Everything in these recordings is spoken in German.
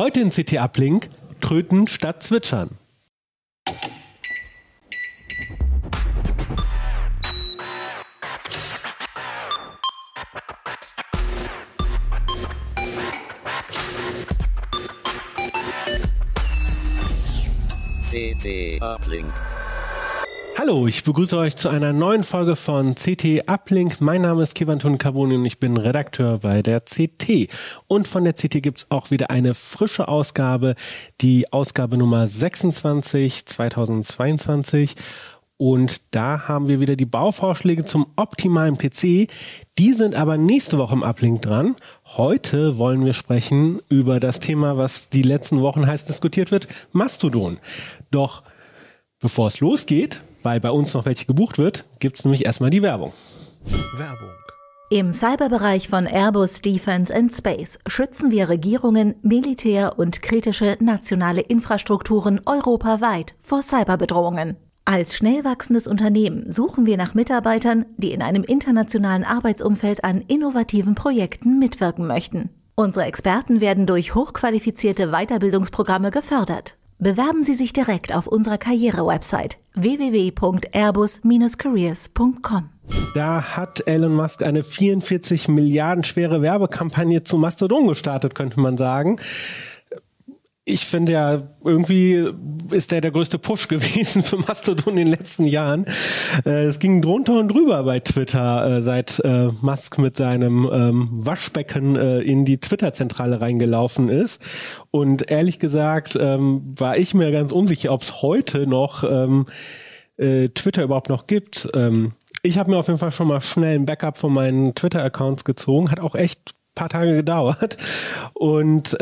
Heute in c't uplink: Tröten statt Zwitschern. c't uplink. Hallo, ich begrüße euch zu einer neuen Folge von c't uplink. Mein Name ist Keywan Tonekaboni und ich bin Redakteur bei der CT. Und von der CT gibt es auch wieder eine frische Ausgabe, die Ausgabe Nummer 26 2022. Und da haben wir wieder die Bauvorschläge zum optimalen PC. Die sind aber nächste Woche im Uplink dran. Heute wollen wir sprechen über das Thema, was die letzten Wochen heiß diskutiert wird, Mastodon. Doch bevor es losgeht, weil bei uns noch welche gebucht wird, gibt es nämlich erstmal die Werbung. Werbung. Im Cyberbereich von Airbus Defense and Space schützen wir Regierungen, Militär und kritische nationale Infrastrukturen europaweit vor Cyberbedrohungen. Als schnell wachsendes Unternehmen suchen wir nach Mitarbeitern, die in einem internationalen Arbeitsumfeld an innovativen Projekten mitwirken möchten. Unsere Experten werden durch hochqualifizierte Weiterbildungsprogramme gefördert. Bewerben Sie sich direkt auf unserer Karriere-Website www.airbus-careers.com. Da hat Elon Musk eine 44 Milliarden schwere Werbekampagne zu Mastodon gestartet, könnte man sagen. Ich finde ja, irgendwie ist der größte Push gewesen für Mastodon in den letzten Jahren. Es ging drunter und drüber bei Twitter, seit Musk mit seinem Waschbecken in die Twitter-Zentrale reingelaufen ist. Und ehrlich gesagt war ich mir ganz unsicher, ob es heute noch Twitter überhaupt noch gibt. Ich habe mir auf jeden Fall schon mal schnell ein Backup von meinen Twitter-Accounts gezogen. Hat auch echt ein paar Tage gedauert. Und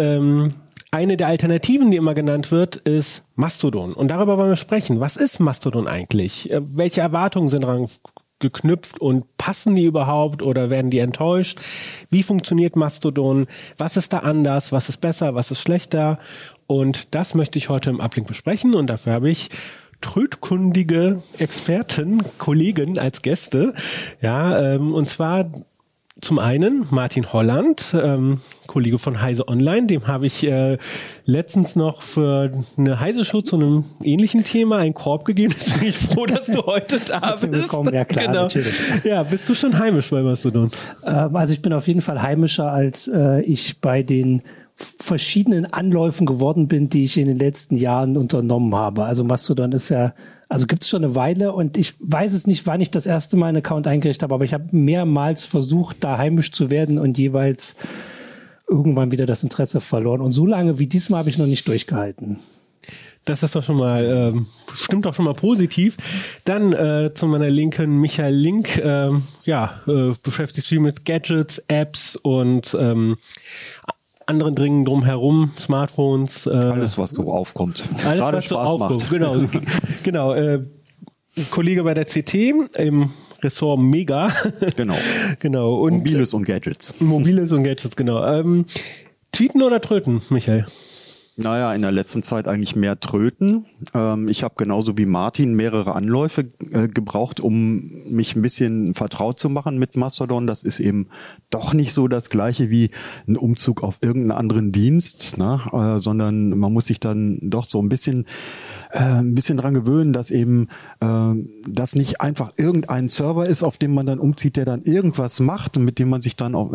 eine der Alternativen, die immer genannt wird, ist Mastodon. Und darüber wollen wir sprechen. Was ist Mastodon eigentlich? Welche Erwartungen sind daran geknüpft und passen die überhaupt oder werden die enttäuscht? Wie funktioniert Mastodon? Was ist da anders? Was ist besser? Was ist schlechter? Und das möchte ich heute im Uplink besprechen. Und dafür habe ich trötkundige Experten, Kollegen als Gäste. Ja, und zwar zum einen Martin Holland, Kollege von Heise Online, dem habe ich letztens noch für eine Heise-Show zu einem ähnlichen Thema einen Korb gegeben. Deswegen bin ich froh, dass du heute da bist. Ja, klar, genau. Natürlich. Ja, bist du schon heimisch bei Mastodon? Also ich bin auf jeden Fall heimischer, als ich bei den verschiedenen Anläufen geworden bin, die ich in den letzten Jahren unternommen habe. Also Mastodon ist ja, also gibt es schon eine Weile und ich weiß es nicht, wann ich das erste Mal einen Account eingerichtet habe, aber ich habe mehrmals versucht, da heimisch zu werden und jeweils irgendwann wieder das Interesse verloren. Und so lange wie diesmal habe ich noch nicht durchgehalten. Das ist doch schon mal, stimmt doch schon mal positiv. Dann zu meiner Linken Michael Link, beschäftigt sich mit Gadgets, Apps und anderen Dingen drumherum, Smartphones. Alles, was so aufkommt. Alles, gerade was Spaß so aufkommt, macht. Genau. Kollege bei der CT im Ressort Mega. Genau. Und Mobiles und Gadgets. Mobiles und Gadgets, genau. Tweeten oder tröten, Michael? Naja, in der letzten Zeit eigentlich mehr tröten. Ich habe genauso wie Martin mehrere Anläufe gebraucht, um mich ein bisschen vertraut zu machen mit Mastodon. Das ist eben doch nicht so das Gleiche wie ein Umzug auf irgendeinen anderen Dienst, ne? Sondern man muss sich dann doch so ein bisschen dran gewöhnen, dass eben das nicht einfach irgendein Server ist, auf dem man dann umzieht, der dann irgendwas macht und mit dem man sich dann auch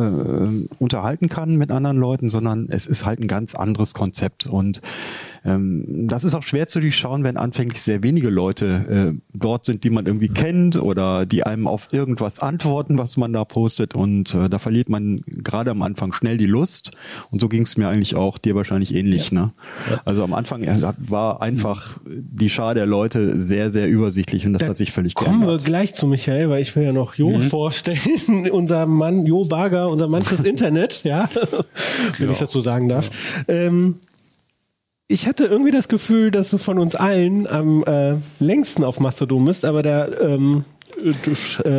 unterhalten kann mit anderen Leuten, sondern es ist halt ein ganz anderes Konzept. Und das ist auch schwer zu durchschauen, wenn anfänglich sehr wenige Leute dort sind, die man irgendwie kennt oder die einem auf irgendwas antworten, was man da postet. Und da verliert man gerade am Anfang schnell die Lust. Und so ging es mir eigentlich auch, dir wahrscheinlich ähnlich. Ja. Ne? Ja. Also am Anfang war einfach die Schar der Leute sehr, sehr übersichtlich und das hat sich völlig geändert. Kommen wir gleich zu Michael, weil ich will ja noch Jo vorstellen, unser Mann Jo Bager, unser Mann fürs Internet, ja, wenn ich das so sagen darf. Ja. Ich hatte irgendwie das Gefühl, dass du von uns allen am längsten auf Mastodon bist, aber da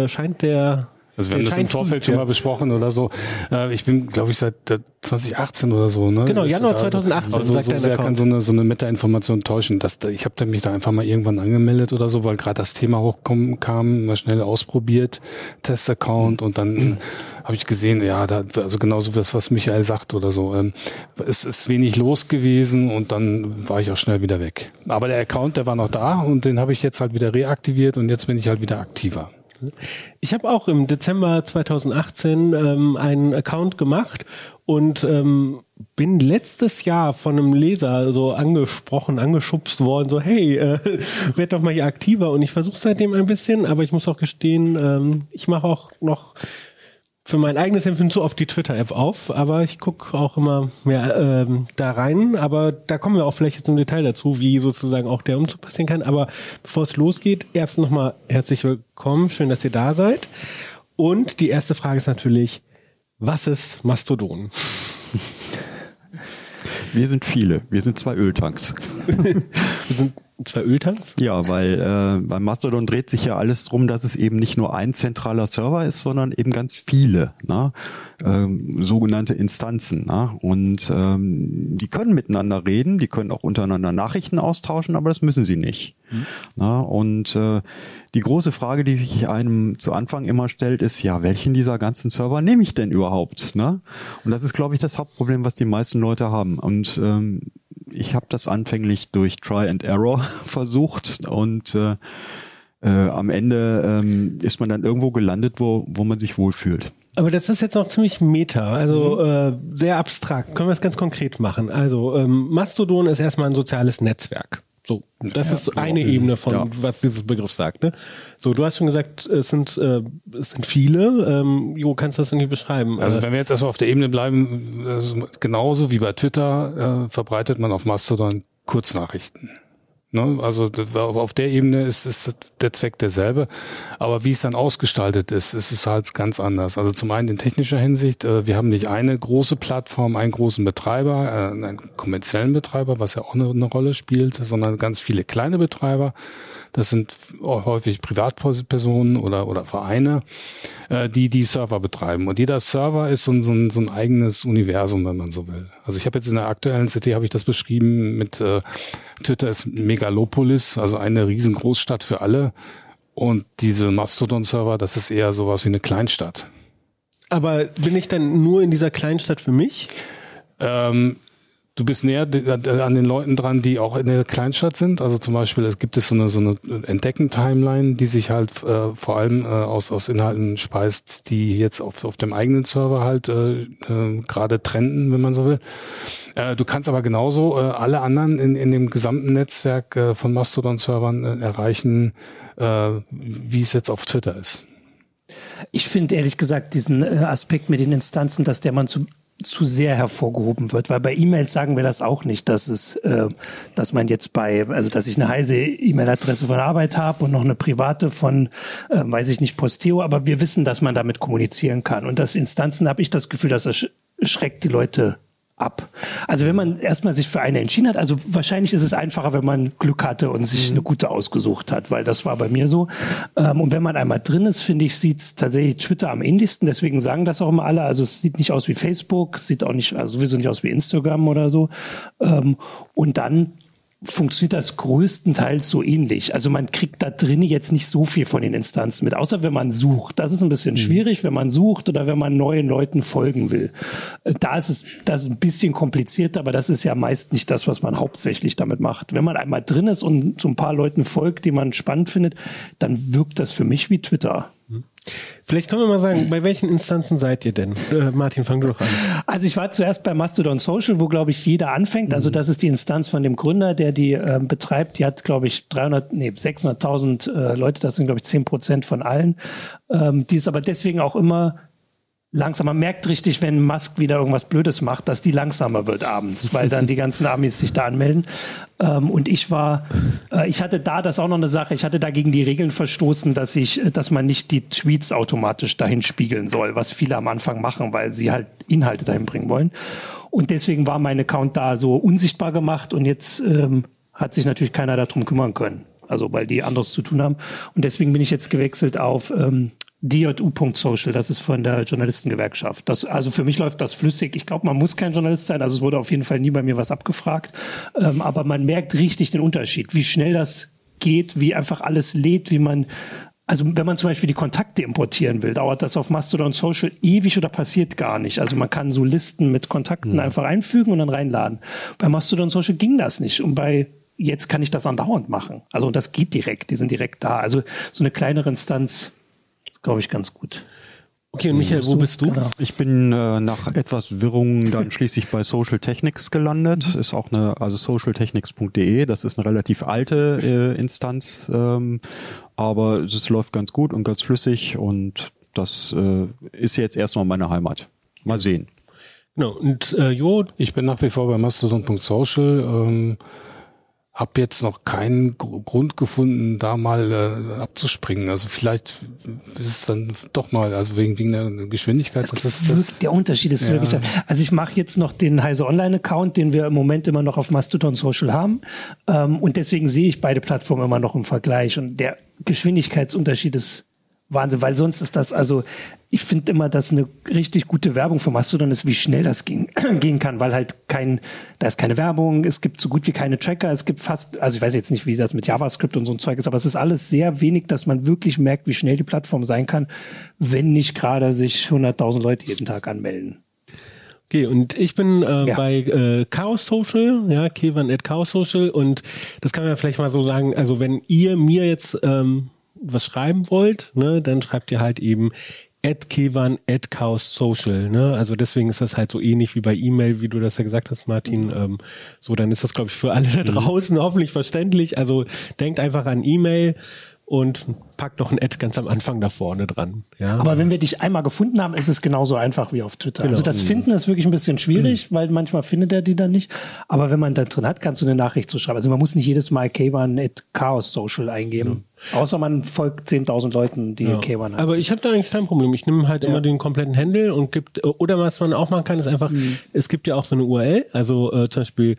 scheint der Also wir haben das im Vorfeld schon mal besprochen oder so. Ich bin, glaube ich, seit 2018 oder so. Ne? Genau, Januar 2018. Also so sehr kann so eine Meta-Information täuschen. Ich habe mich da einfach mal irgendwann angemeldet oder so, weil gerade das Thema hochkam, mal schnell ausprobiert, Test-Account und dann habe ich gesehen, ja, also genauso das, was Michael sagt oder so. Es ist wenig los gewesen und dann war ich auch schnell wieder weg. Aber der Account, der war noch da und den habe ich jetzt halt wieder reaktiviert und jetzt bin ich halt wieder aktiver. Ich habe auch im Dezember 2018 einen Account gemacht und bin letztes Jahr von einem Leser so angeschubst worden, so hey, werd doch mal hier aktiver und ich versuche seitdem ein bisschen, aber ich muss auch gestehen, ich mache auch noch für mein eigenes Empfinden zu oft die Twitter-App auf, aber ich gucke auch immer mehr da rein, aber da kommen wir auch vielleicht jetzt im Detail dazu, wie sozusagen auch der Umzug passieren kann, aber bevor es losgeht, erst nochmal herzlich willkommen, schön, dass ihr da seid und die erste Frage ist natürlich, was ist Mastodon? Wir sind viele, wir sind zwei Öltanks. Wir sind zwei Öltanks? Ja, weil beim Mastodon dreht sich ja alles drum, dass es eben nicht nur ein zentraler Server ist, sondern eben ganz viele, ne? Sogenannte Instanzen. Ne? Und die können miteinander reden, die können auch untereinander Nachrichten austauschen, aber das müssen sie nicht. Mhm. Ne? Und die große Frage, die sich einem zu Anfang immer stellt, ist, ja, welchen dieser ganzen Server nehme ich denn überhaupt? Ne? Und das ist, glaube ich, das Hauptproblem, was die meisten Leute haben. Und ich habe das anfänglich durch Try and Error versucht und am Ende ist man dann irgendwo gelandet, wo man sich wohlfühlt. Aber das ist jetzt noch ziemlich meta, also sehr abstrakt. Können wir es ganz konkret machen? Also Mastodon ist erstmal ein soziales Netzwerk. So, das ist eine Ebene von, was dieses Begriff sagt. Ne? So, du hast schon gesagt, es sind viele. Jo, kannst du das irgendwie beschreiben? Also wenn wir jetzt erstmal auf der Ebene bleiben, genauso wie bei Twitter verbreitet man auf Mastodon Kurznachrichten. Ne? Also auf der Ebene ist der Zweck derselbe. Aber wie es dann ausgestaltet ist es halt ganz anders. Also zum einen in technischer Hinsicht, wir haben nicht eine große Plattform, einen großen Betreiber, einen kommerziellen Betreiber, was ja auch eine Rolle spielt, sondern ganz viele kleine Betreiber. Das sind häufig Privatpersonen oder Vereine, die Server betreiben. Und jeder Server ist so ein eigenes Universum, wenn man so will. Also ich habe jetzt in der aktuellen CT, habe ich das beschrieben, mit Twitter ist Megalopolis, also eine riesen Großstadt für alle. Und diese Mastodon-Server, das ist eher sowas wie eine Kleinstadt. Aber bin ich dann nur in dieser Kleinstadt für mich? Du bist näher an den Leuten dran, die auch in der Kleinstadt sind. Also zum Beispiel, es gibt so eine Entdecken-Timeline, die sich halt vor allem aus Inhalten speist, die jetzt auf dem eigenen Server halt gerade trenden, wenn man so will. Du kannst aber genauso alle anderen in dem gesamten Netzwerk von Mastodon-Servern erreichen, wie es jetzt auf Twitter ist. Ich finde ehrlich gesagt diesen Aspekt mit den Instanzen, dass der man zu sehr hervorgehoben wird, weil bei E-Mails sagen wir das auch nicht, dass man jetzt dass ich eine Heise E-Mail-Adresse von Arbeit habe und noch eine private von, weiß ich nicht, Posteo, aber wir wissen, dass man damit kommunizieren kann. Und das Instanzen, habe ich das Gefühl, das schreckt die Leute ab. Also wenn man erstmal sich für eine entschieden hat, also wahrscheinlich ist es einfacher, wenn man Glück hatte und sich eine gute ausgesucht hat, weil das war bei mir so. Und wenn man einmal drin ist, finde ich, sieht es tatsächlich Twitter am ähnlichsten, deswegen sagen das auch immer alle, also es sieht nicht aus wie Facebook, sieht auch nicht, also sowieso nicht aus wie Instagram oder so. Und dann funktioniert das größtenteils so ähnlich. Also man kriegt da drin jetzt nicht so viel von den Instanzen mit, außer wenn man sucht. Das ist ein bisschen schwierig, wenn man sucht oder wenn man neuen Leuten folgen will. Da ist es ein bisschen komplizierter, aber das ist ja meist nicht das, was man hauptsächlich damit macht. Wenn man einmal drin ist und so ein paar Leuten folgt, die man spannend findet, dann wirkt das für mich wie Twitter. Vielleicht können wir mal sagen, bei welchen Instanzen seid ihr denn? Martin, fang du doch an. Also ich war zuerst bei Mastodon Social, wo, glaube ich, jeder anfängt. Also das ist die Instanz von dem Gründer, der die betreibt. Die hat, glaube ich, 600.000 Leute. Das sind, glaube ich, 10% von allen. Die ist aber deswegen auch immer langsam. Man merkt richtig, wenn Musk wieder irgendwas Blödes macht, dass die langsamer wird abends, weil dann die ganzen Amis sich da anmelden. Und ich hatte da das auch noch eine Sache, ich hatte da gegen die Regeln verstoßen, dass man nicht die Tweets automatisch dahin spiegeln soll, was viele am Anfang machen, weil sie halt Inhalte dahin bringen wollen. Und deswegen war mein Account da so unsichtbar gemacht und jetzt hat sich natürlich keiner darum kümmern können, also weil die anderes zu tun haben. Und deswegen bin ich jetzt gewechselt auf dju.social, das ist von der Journalistengewerkschaft. Das, also für mich läuft das flüssig. Ich glaube, man muss kein Journalist sein, also es wurde auf jeden Fall nie bei mir was abgefragt. Aber man merkt richtig den Unterschied, wie schnell das geht, wie einfach alles lädt, wie man, also wenn man zum Beispiel die Kontakte importieren will, dauert das auf Mastodon Social ewig oder passiert gar nicht. Also man kann so Listen mit Kontakten einfach einfügen und dann reinladen. Bei Mastodon Social ging das nicht und bei jetzt kann ich das andauernd machen. Also das geht direkt, die sind direkt da. Also so eine kleinere Instanz ist, glaube ich, ganz gut. Okay, Michael, wo bist du? Genau. Ich bin nach etwas Wirrungen dann schließlich bei Social Technics gelandet. Ist auch also socialtechnics.de, das ist eine relativ alte Instanz, aber es läuft ganz gut und ganz flüssig und das ist jetzt erstmal meine Heimat. Mal sehen. Genau, und Jo? Ich bin nach wie vor bei mastodon.social, habe jetzt noch keinen Grund gefunden, da mal abzuspringen. Also vielleicht ist es dann doch mal, also wegen der Geschwindigkeit. Der Unterschied ist wirklich, also ich mache jetzt noch den Heise Online Account, den wir im Moment immer noch auf Mastodon Social haben. Und deswegen sehe ich beide Plattformen immer noch im Vergleich. Und der Geschwindigkeitsunterschied ist Wahnsinn, weil sonst ist das, also ich finde immer, dass eine richtig gute Werbung für Mastodon ist, wie schnell das gehen kann, weil halt da ist keine Werbung, es gibt so gut wie keine Tracker, es gibt fast, also ich weiß jetzt nicht, wie das mit JavaScript und so ein Zeug ist, aber es ist alles sehr wenig, dass man wirklich merkt, wie schnell die Plattform sein kann, wenn nicht gerade sich 100.000 Leute jeden Tag anmelden. Okay, und ich bin bei chaos.social, Keywan at chaos.social, und das kann man ja vielleicht mal so sagen, also wenn ihr mir jetzt was schreiben wollt, ne, dann schreibt ihr halt eben @keywan @chaos.social, ne? Also deswegen ist das halt so ähnlich wie bei E-Mail, wie du das ja gesagt hast, Martin. So, dann ist das, glaube ich, für alle da draußen hoffentlich verständlich. Also denkt einfach an E-Mail und packt noch ein Ad ganz am Anfang da vorne dran. Ja? Aber wenn wir dich einmal gefunden haben, ist es genauso einfach wie auf Twitter. Genau. Also das Finden ist wirklich ein bisschen schwierig, weil manchmal findet er die dann nicht. Aber wenn man da drin hat, kannst du eine Nachricht zu schreiben. Also man muss nicht jedes Mal Keywan @chaos.social eingeben. Ja. Außer man folgt 10.000 Leuten, die Keywan heißen. Aber ich habe da eigentlich kein Problem. Ich nehme halt immer den kompletten Handle und oder was man auch machen kann, ist einfach, es gibt ja auch so eine URL. Also zum Beispiel,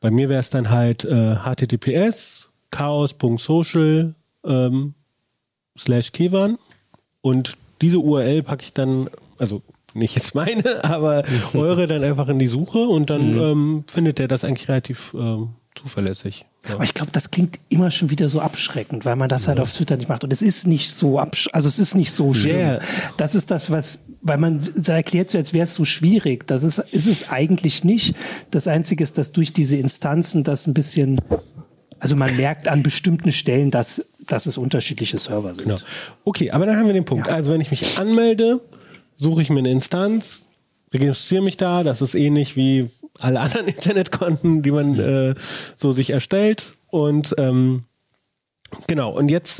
bei mir wäre es dann halt https://chaos.social /Keywan, und diese URL packe ich dann, also nicht jetzt meine, aber eure dann einfach in die Suche und dann findet der das eigentlich relativ zuverlässig. Ja. Aber ich glaube, das klingt immer schon wieder so abschreckend, weil man das halt auf Twitter nicht macht. Und es ist nicht so schlimm. Yeah. Das ist das, weil man erklärt so, als wäre es so schwierig. Das ist es eigentlich nicht. Das Einzige ist, dass durch diese Instanzen das ein bisschen, also man merkt an bestimmten Stellen, dass es unterschiedliche Server sind. Genau. Okay, aber dann haben wir den Punkt. Ja. Also wenn ich mich anmelde, suche ich mir eine Instanz, registriere mich da. Das ist ähnlich wie alle anderen Internetkonten, die man so sich erstellt. Und genau, und jetzt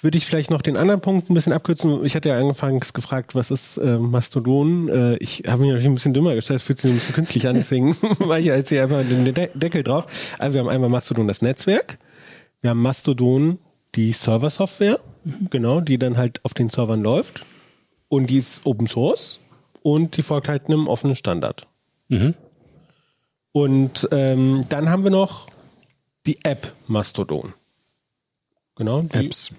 würde ich vielleicht noch den anderen Punkt ein bisschen abkürzen. Ich hatte ja anfangs gefragt, was ist Mastodon? Ich habe mich natürlich ein bisschen dümmer gestellt, fühlt sich ein bisschen künstlich an, deswegen mache ich jetzt hier einfach den Deckel drauf. Also wir haben einmal Mastodon, das Netzwerk. Wir haben Mastodon, die Server-Software, genau, die dann halt auf den Servern läuft, und die ist Open Source und die folgt halt einem offenen Standard. Und dann haben wir noch die App Mastodon. Genau, Apps.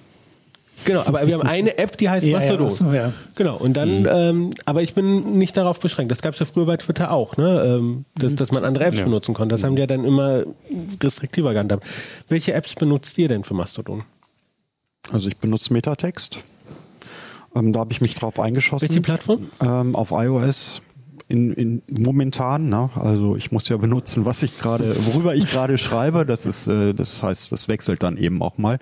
Genau, aber wir haben eine App, die heißt Mastodon. Ja, Genau, und dann, aber ich bin nicht darauf beschränkt. Das gab es ja früher bei Twitter auch, ne? Dass man andere Apps benutzen konnte. Das haben die ja dann immer restriktiver gehandhabt. Welche Apps benutzt ihr denn für Mastodon? Also ich benutze Metatext. Da habe ich mich drauf eingeschossen. Welche Plattform? Auf iOS. Momentan, ne? Also ich muss ja benutzen, worüber ich gerade schreibe. Das ist, das heißt, das wechselt dann eben auch mal.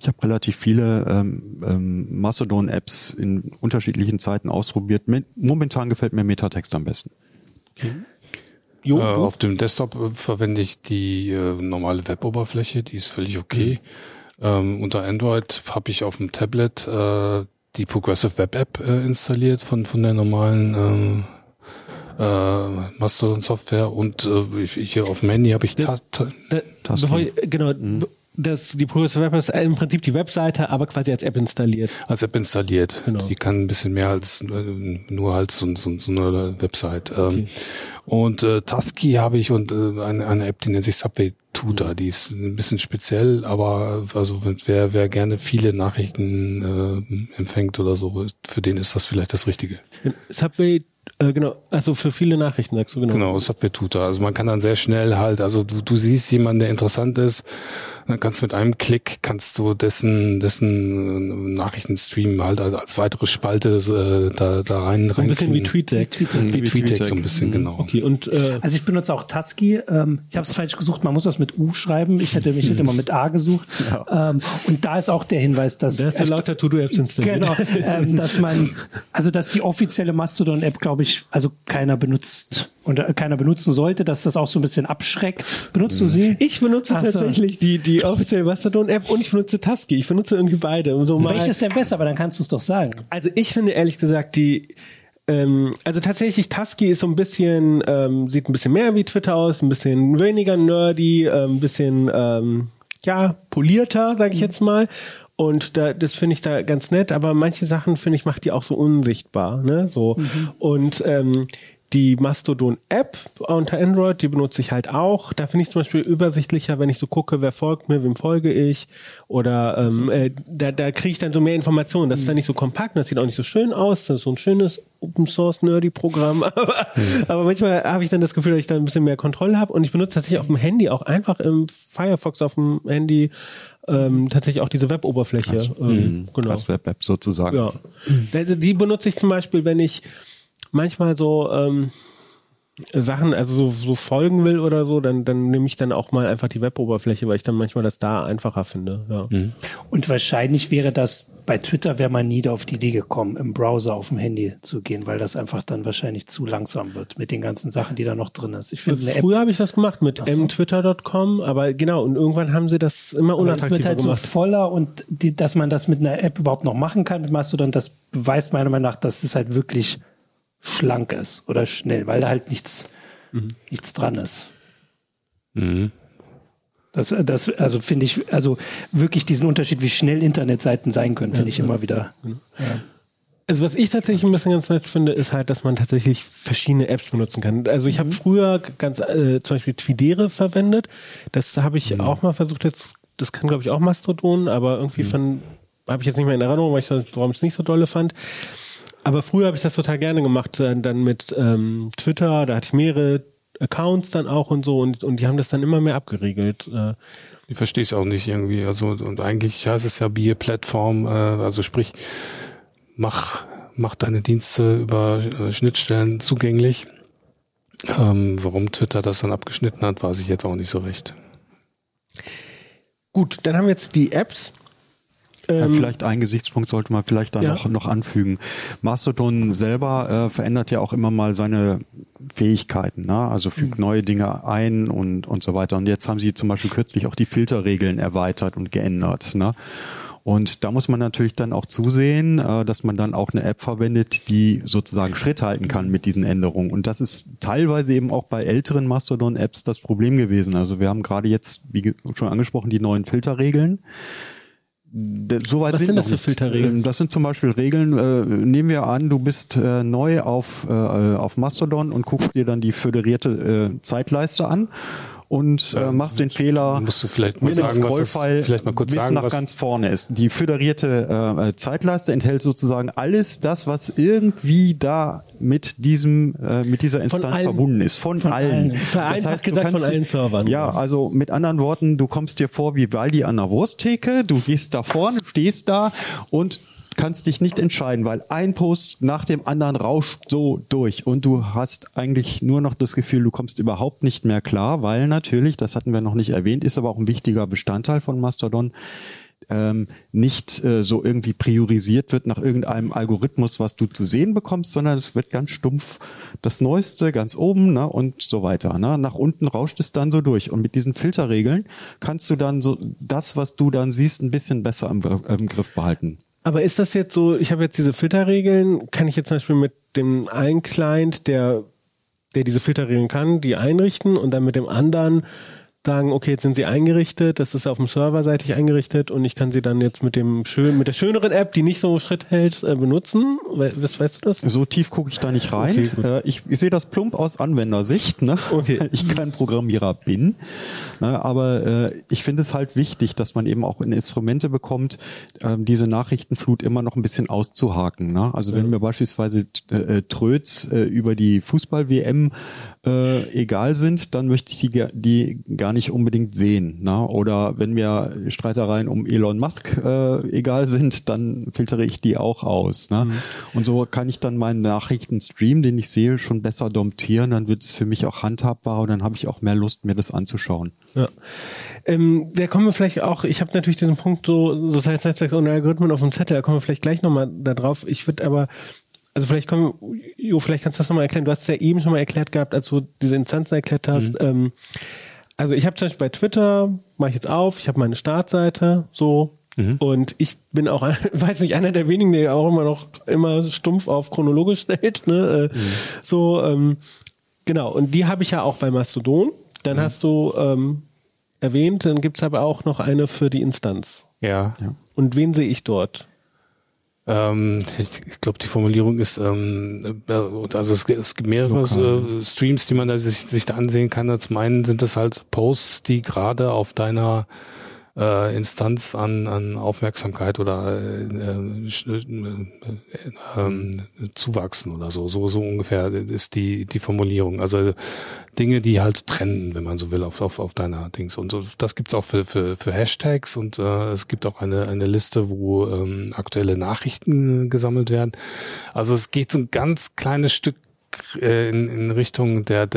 Ich habe relativ viele Mastodon-Apps in unterschiedlichen Zeiten ausprobiert. Momentan gefällt mir Metatext am besten. Okay. Jo, auf dem Desktop verwende ich die normale Web-Oberfläche, die ist völlig okay. Unter Android habe ich auf dem Tablet die Progressive Web App installiert von der normalen Mastodon Software, und hier auf dem Handy habe ich Tusky. Genau, die Progressive Web App ist im Prinzip die Webseite, aber quasi als App installiert. Als App installiert, genau. Die kann ein bisschen mehr als nur halt so eine Website. Okay. Und Tusky habe ich und eine App, die nennt sich Subway Tooter. Die ist ein bisschen speziell, aber also wer gerne viele Nachrichten empfängt oder so, für den ist das vielleicht das Richtige. Subway, genau, also für viele Nachrichten sagst du, genau. Genau, Subway Tooter. Also man kann dann sehr schnell halt, also du siehst jemanden, der interessant ist, dann kannst du mit einem Klick, kannst du dessen Nachrichtenstream halt als weitere Spalte da rein. So ein bisschen wie Tweetdeck. Wie Tweetdeck so ein bisschen, genau. Okay, und, also ich benutze auch Tusky. Ich habe es falsch gesucht, man muss das mit U schreiben. Ich hätte mal mit A gesucht. Ja. Und da ist auch der Hinweis, dass... Da ist so lauter To-Do-Apps installiert. Genau, dass die offizielle Mastodon-App, glaube ich, also keiner benutzt und keiner benutzen sollte, dass das auch so ein bisschen abschreckt. Benutzt du sie? Ich benutze tatsächlich die offizielle Mastodon-App und ich benutze Tusky. Ich benutze irgendwie beide. So welches denn besser? Aber dann kannst du es doch sagen. Also ich finde ehrlich gesagt, also tatsächlich Tusky ist so ein bisschen, sieht ein bisschen mehr wie Twitter aus, ein bisschen weniger nerdy, ein bisschen, polierter, sage ich jetzt mal. Und das finde ich da ganz nett, aber manche Sachen, finde ich, macht die auch so unsichtbar, ne, so. Mhm. Und, die Mastodon-App unter Android, die benutze ich halt auch. Da finde ich zum Beispiel übersichtlicher, wenn ich so gucke, wer folgt mir, wem folge ich. Oder da kriege ich dann so mehr Informationen. Das ist dann nicht so kompakt, das sieht auch nicht so schön aus. Das ist so ein schönes Open-Source-Nerdy-Programm. Aber manchmal habe ich dann das Gefühl, dass ich da ein bisschen mehr Kontrolle habe. Und ich benutze tatsächlich auf dem Handy auch einfach im Firefox auf dem Handy tatsächlich auch diese Web-Oberfläche. Genau. Das Web-App sozusagen. Ja. Also die benutze ich zum Beispiel, wenn ich manchmal so Sachen, also so folgen will oder so, dann nehme ich dann auch mal einfach die Web-Oberfläche, weil ich dann manchmal das da einfacher finde. Ja. Mhm. Und wahrscheinlich wäre das, bei Twitter wäre man nie auf die Idee gekommen, im Browser auf dem Handy zu gehen, weil das einfach dann wahrscheinlich zu langsam wird mit den ganzen Sachen, die da noch drin ist. Früher habe ich das gemacht mit mtwitter.com, aber genau, und irgendwann haben sie das immer unattraktiver gemacht. Das wird halt so voller und dass man das mit einer App überhaupt noch machen kann, mit Mastodon, das beweist meiner Meinung nach, dass es halt wirklich schlank ist oder schnell, weil da halt nichts dran ist. Mhm. Das finde ich, also wirklich diesen Unterschied, wie schnell Internetseiten sein können, finde ich immer wieder. Ja. Also was ich tatsächlich ein bisschen ganz nett finde, ist halt, dass man tatsächlich verschiedene Apps benutzen kann. Also ich habe früher ganz zum Beispiel Twidere verwendet. Das habe ich auch mal versucht. Jetzt, das kann, glaube ich, auch Mastodon, aber irgendwie habe ich jetzt nicht mehr in Erinnerung, weil ich das nicht so dolle fand. Aber früher habe ich das total gerne gemacht, dann mit Twitter, da hatte ich mehrere Accounts dann auch und so und die haben das dann immer mehr abgeriegelt. Ich verstehe es auch nicht irgendwie, also und eigentlich heißt es ja Be-Plattform, also sprich, mach deine Dienste über Schnittstellen zugänglich. Warum Twitter das dann abgeschnitten hat, weiß ich jetzt auch nicht so recht. Gut, dann haben wir jetzt die Apps. Ja, vielleicht einen Gesichtspunkt sollte man vielleicht da noch anfügen. Mastodon selber verändert ja auch immer mal seine Fähigkeiten, ne? Also fügt neue Dinge ein und so weiter. Und jetzt haben sie zum Beispiel kürzlich auch die Filterregeln erweitert und geändert, ne? Und da muss man natürlich dann auch zusehen, dass man dann auch eine App verwendet, die sozusagen Schritt halten kann mit diesen Änderungen. Und das ist teilweise eben auch bei älteren Mastodon-Apps das Problem gewesen. Also wir haben gerade jetzt, wie schon angesprochen, die neuen Filterregeln. Was sind das für Filterregeln? Das sind zum Beispiel Regeln, nehmen wir an, du bist neu auf Mastodon und guckst dir dann die föderierte Zeitleiste an und machst den Fehler, musst du vielleicht mal mit dem Scrollpfeil bis nach ganz vorne ist. Die föderierte Zeitleiste enthält sozusagen alles das, was irgendwie da mit dieser Instanz verbunden ist. Von allen. Vereinfacht gesagt von allen Servern. Ja, also mit anderen Worten, du kommst dir vor wie Waldi an der Wursttheke, du gehst da vorne, stehst da und kannst dich nicht entscheiden, weil ein Post nach dem anderen rauscht so durch und du hast eigentlich nur noch das Gefühl, du kommst überhaupt nicht mehr klar, weil natürlich, das hatten wir noch nicht erwähnt, ist aber auch ein wichtiger Bestandteil von Mastodon, nicht so irgendwie priorisiert wird nach irgendeinem Algorithmus, was du zu sehen bekommst, sondern es wird ganz stumpf das Neueste ganz oben, ne, und so weiter. Ne? Nach unten rauscht es dann so durch. Und mit diesen Filterregeln kannst du dann so das, was du dann siehst, ein bisschen besser im Griff behalten. Aber ist das jetzt so, ich habe jetzt diese Filterregeln, kann ich jetzt zum Beispiel mit dem einen Client, der diese Filterregeln kann, die einrichten und dann mit dem anderen sagen, okay, jetzt sind sie eingerichtet, das ist auf dem Server seitig eingerichtet und ich kann sie dann jetzt mit der schöneren App, die nicht so Schritt hält, benutzen. Weißt du das? So tief gucke ich da nicht rein. Okay, ich sehe das plump aus Anwendersicht, ne? Okay. Weil ich kein Programmierer bin. Ne? Aber ich finde es halt wichtig, dass man eben auch in Instrumente bekommt, diese Nachrichtenflut immer noch ein bisschen auszuhaken. Ne? Also wenn mir beispielsweise Tröts über die Fußball-WM egal sind, dann möchte ich die gar nicht unbedingt sehen. Ne? Oder wenn mir Streitereien um Elon Musk egal sind, dann filtere ich die auch aus. Ne? Mhm. Und so kann ich dann meinen Nachrichtenstream, den ich sehe, schon besser domptieren. Dann wird es für mich auch handhabbar und dann habe ich auch mehr Lust, mir das anzuschauen. Ja. Da kommen wir vielleicht auch, ich habe natürlich diesen Punkt so Soziales Netzwerk und Algorithmen auf dem Zettel, da kommen wir vielleicht gleich nochmal da drauf. Ich würde aber, also vielleicht kannst du das nochmal erklären. Du hast es ja eben schon mal erklärt gehabt, als du diese Instanzen erklärt hast. Mhm. Also ich habe zum Beispiel bei Twitter, mache ich jetzt auf, ich habe meine Startseite, so. Mhm. Und ich bin auch, weiß nicht, einer der wenigen, der auch immer stumpf auf chronologisch stellt. Ne? Mhm. So, genau. Und die habe ich ja auch bei Mastodon. Dann hast du erwähnt, dann gibt es aber auch noch eine für die Instanz. Ja. Und wen sehe ich dort? Ich glaube, die Formulierung ist, also es gibt mehrere Streams, die man da sich da ansehen kann. Zum einen sind das halt Posts, die gerade auf deiner Instanz an Aufmerksamkeit oder zuwachsen oder so ungefähr ist die Formulierung. Also Dinge, die halt trennen, wenn man so will, auf deiner Dings. Und so, das gibt's auch für Hashtags und es gibt auch eine Liste, wo aktuelle Nachrichten gesammelt werden. Also es geht so ein ganz kleines Stück in Richtung der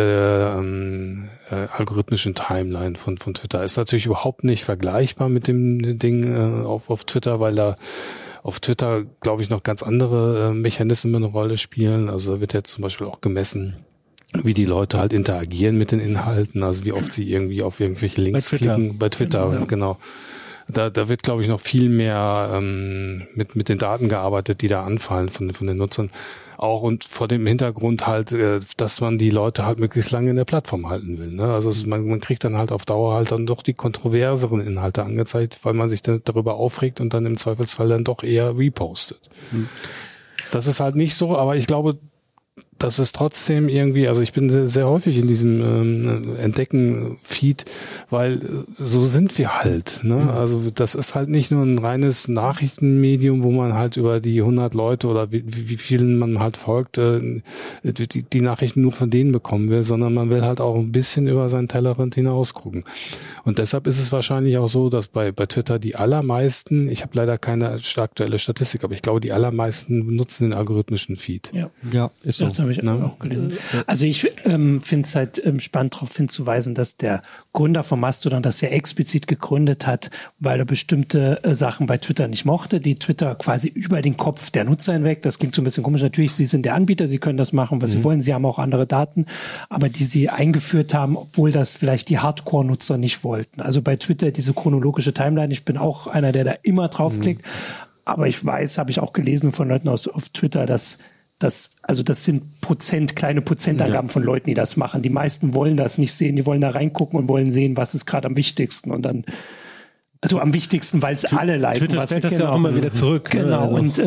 algorithmischen Timeline von Twitter. Ist natürlich überhaupt nicht vergleichbar mit dem Ding auf Twitter, weil da auf Twitter, glaube ich, noch ganz andere Mechanismen eine Rolle spielen. Also da wird jetzt zum Beispiel auch gemessen, wie die Leute halt interagieren mit den Inhalten, also wie oft sie irgendwie auf irgendwelche Links klicken. Bei Twitter, genau. Da wird, glaube ich, noch viel mehr mit den Daten gearbeitet, die da anfallen von den Nutzern. Auch und vor dem Hintergrund halt, dass man die Leute halt möglichst lange in der Plattform halten will. Ne? Also man kriegt dann halt auf Dauer halt dann doch die kontroverseren Inhalte angezeigt, weil man sich dann darüber aufregt und dann im Zweifelsfall dann doch eher repostet. Mhm. Das ist halt nicht so, aber ich glaube, das ist trotzdem irgendwie, also ich bin sehr, sehr häufig in diesem Entdecken-Feed, weil so sind wir halt. Ne? Mhm. Also das ist halt nicht nur ein reines Nachrichtenmedium, wo man halt über die 100 Leute oder wie vielen man halt folgt, die Nachrichten nur von denen bekommen will, sondern man will halt auch ein bisschen über seinen Tellerrand hinaus gucken. Und deshalb ist es wahrscheinlich auch so, dass bei Twitter die allermeisten, ich habe leider keine aktuelle Statistik, aber ich glaube, die allermeisten benutzen den algorithmischen Feed. Ja, ist so. Das habe ich auch gelesen. Also ich finde es halt spannend, darauf hinzuweisen, dass der Gründer von Mastodon das sehr explizit gegründet hat, weil er bestimmte Sachen bei Twitter nicht mochte, die Twitter quasi über den Kopf der Nutzer hinweg, das klingt so ein bisschen komisch, natürlich, sie sind der Anbieter, sie können das machen, was sie wollen, sie haben auch andere Daten, aber die sie eingeführt haben, obwohl das vielleicht die Hardcore-Nutzer nicht wollten. Also bei Twitter diese chronologische Timeline, ich bin auch einer, der da immer draufklickt, aber ich weiß, habe ich auch gelesen von Leuten auf Twitter, dass das sind kleine Prozentangaben von Leuten, die das machen. Die meisten wollen das nicht sehen, die wollen da reingucken und wollen sehen, was ist gerade am wichtigsten und dann, also am wichtigsten, weil es alle liken. Twitter stellt das ja auch immer wieder zurück. Genau, und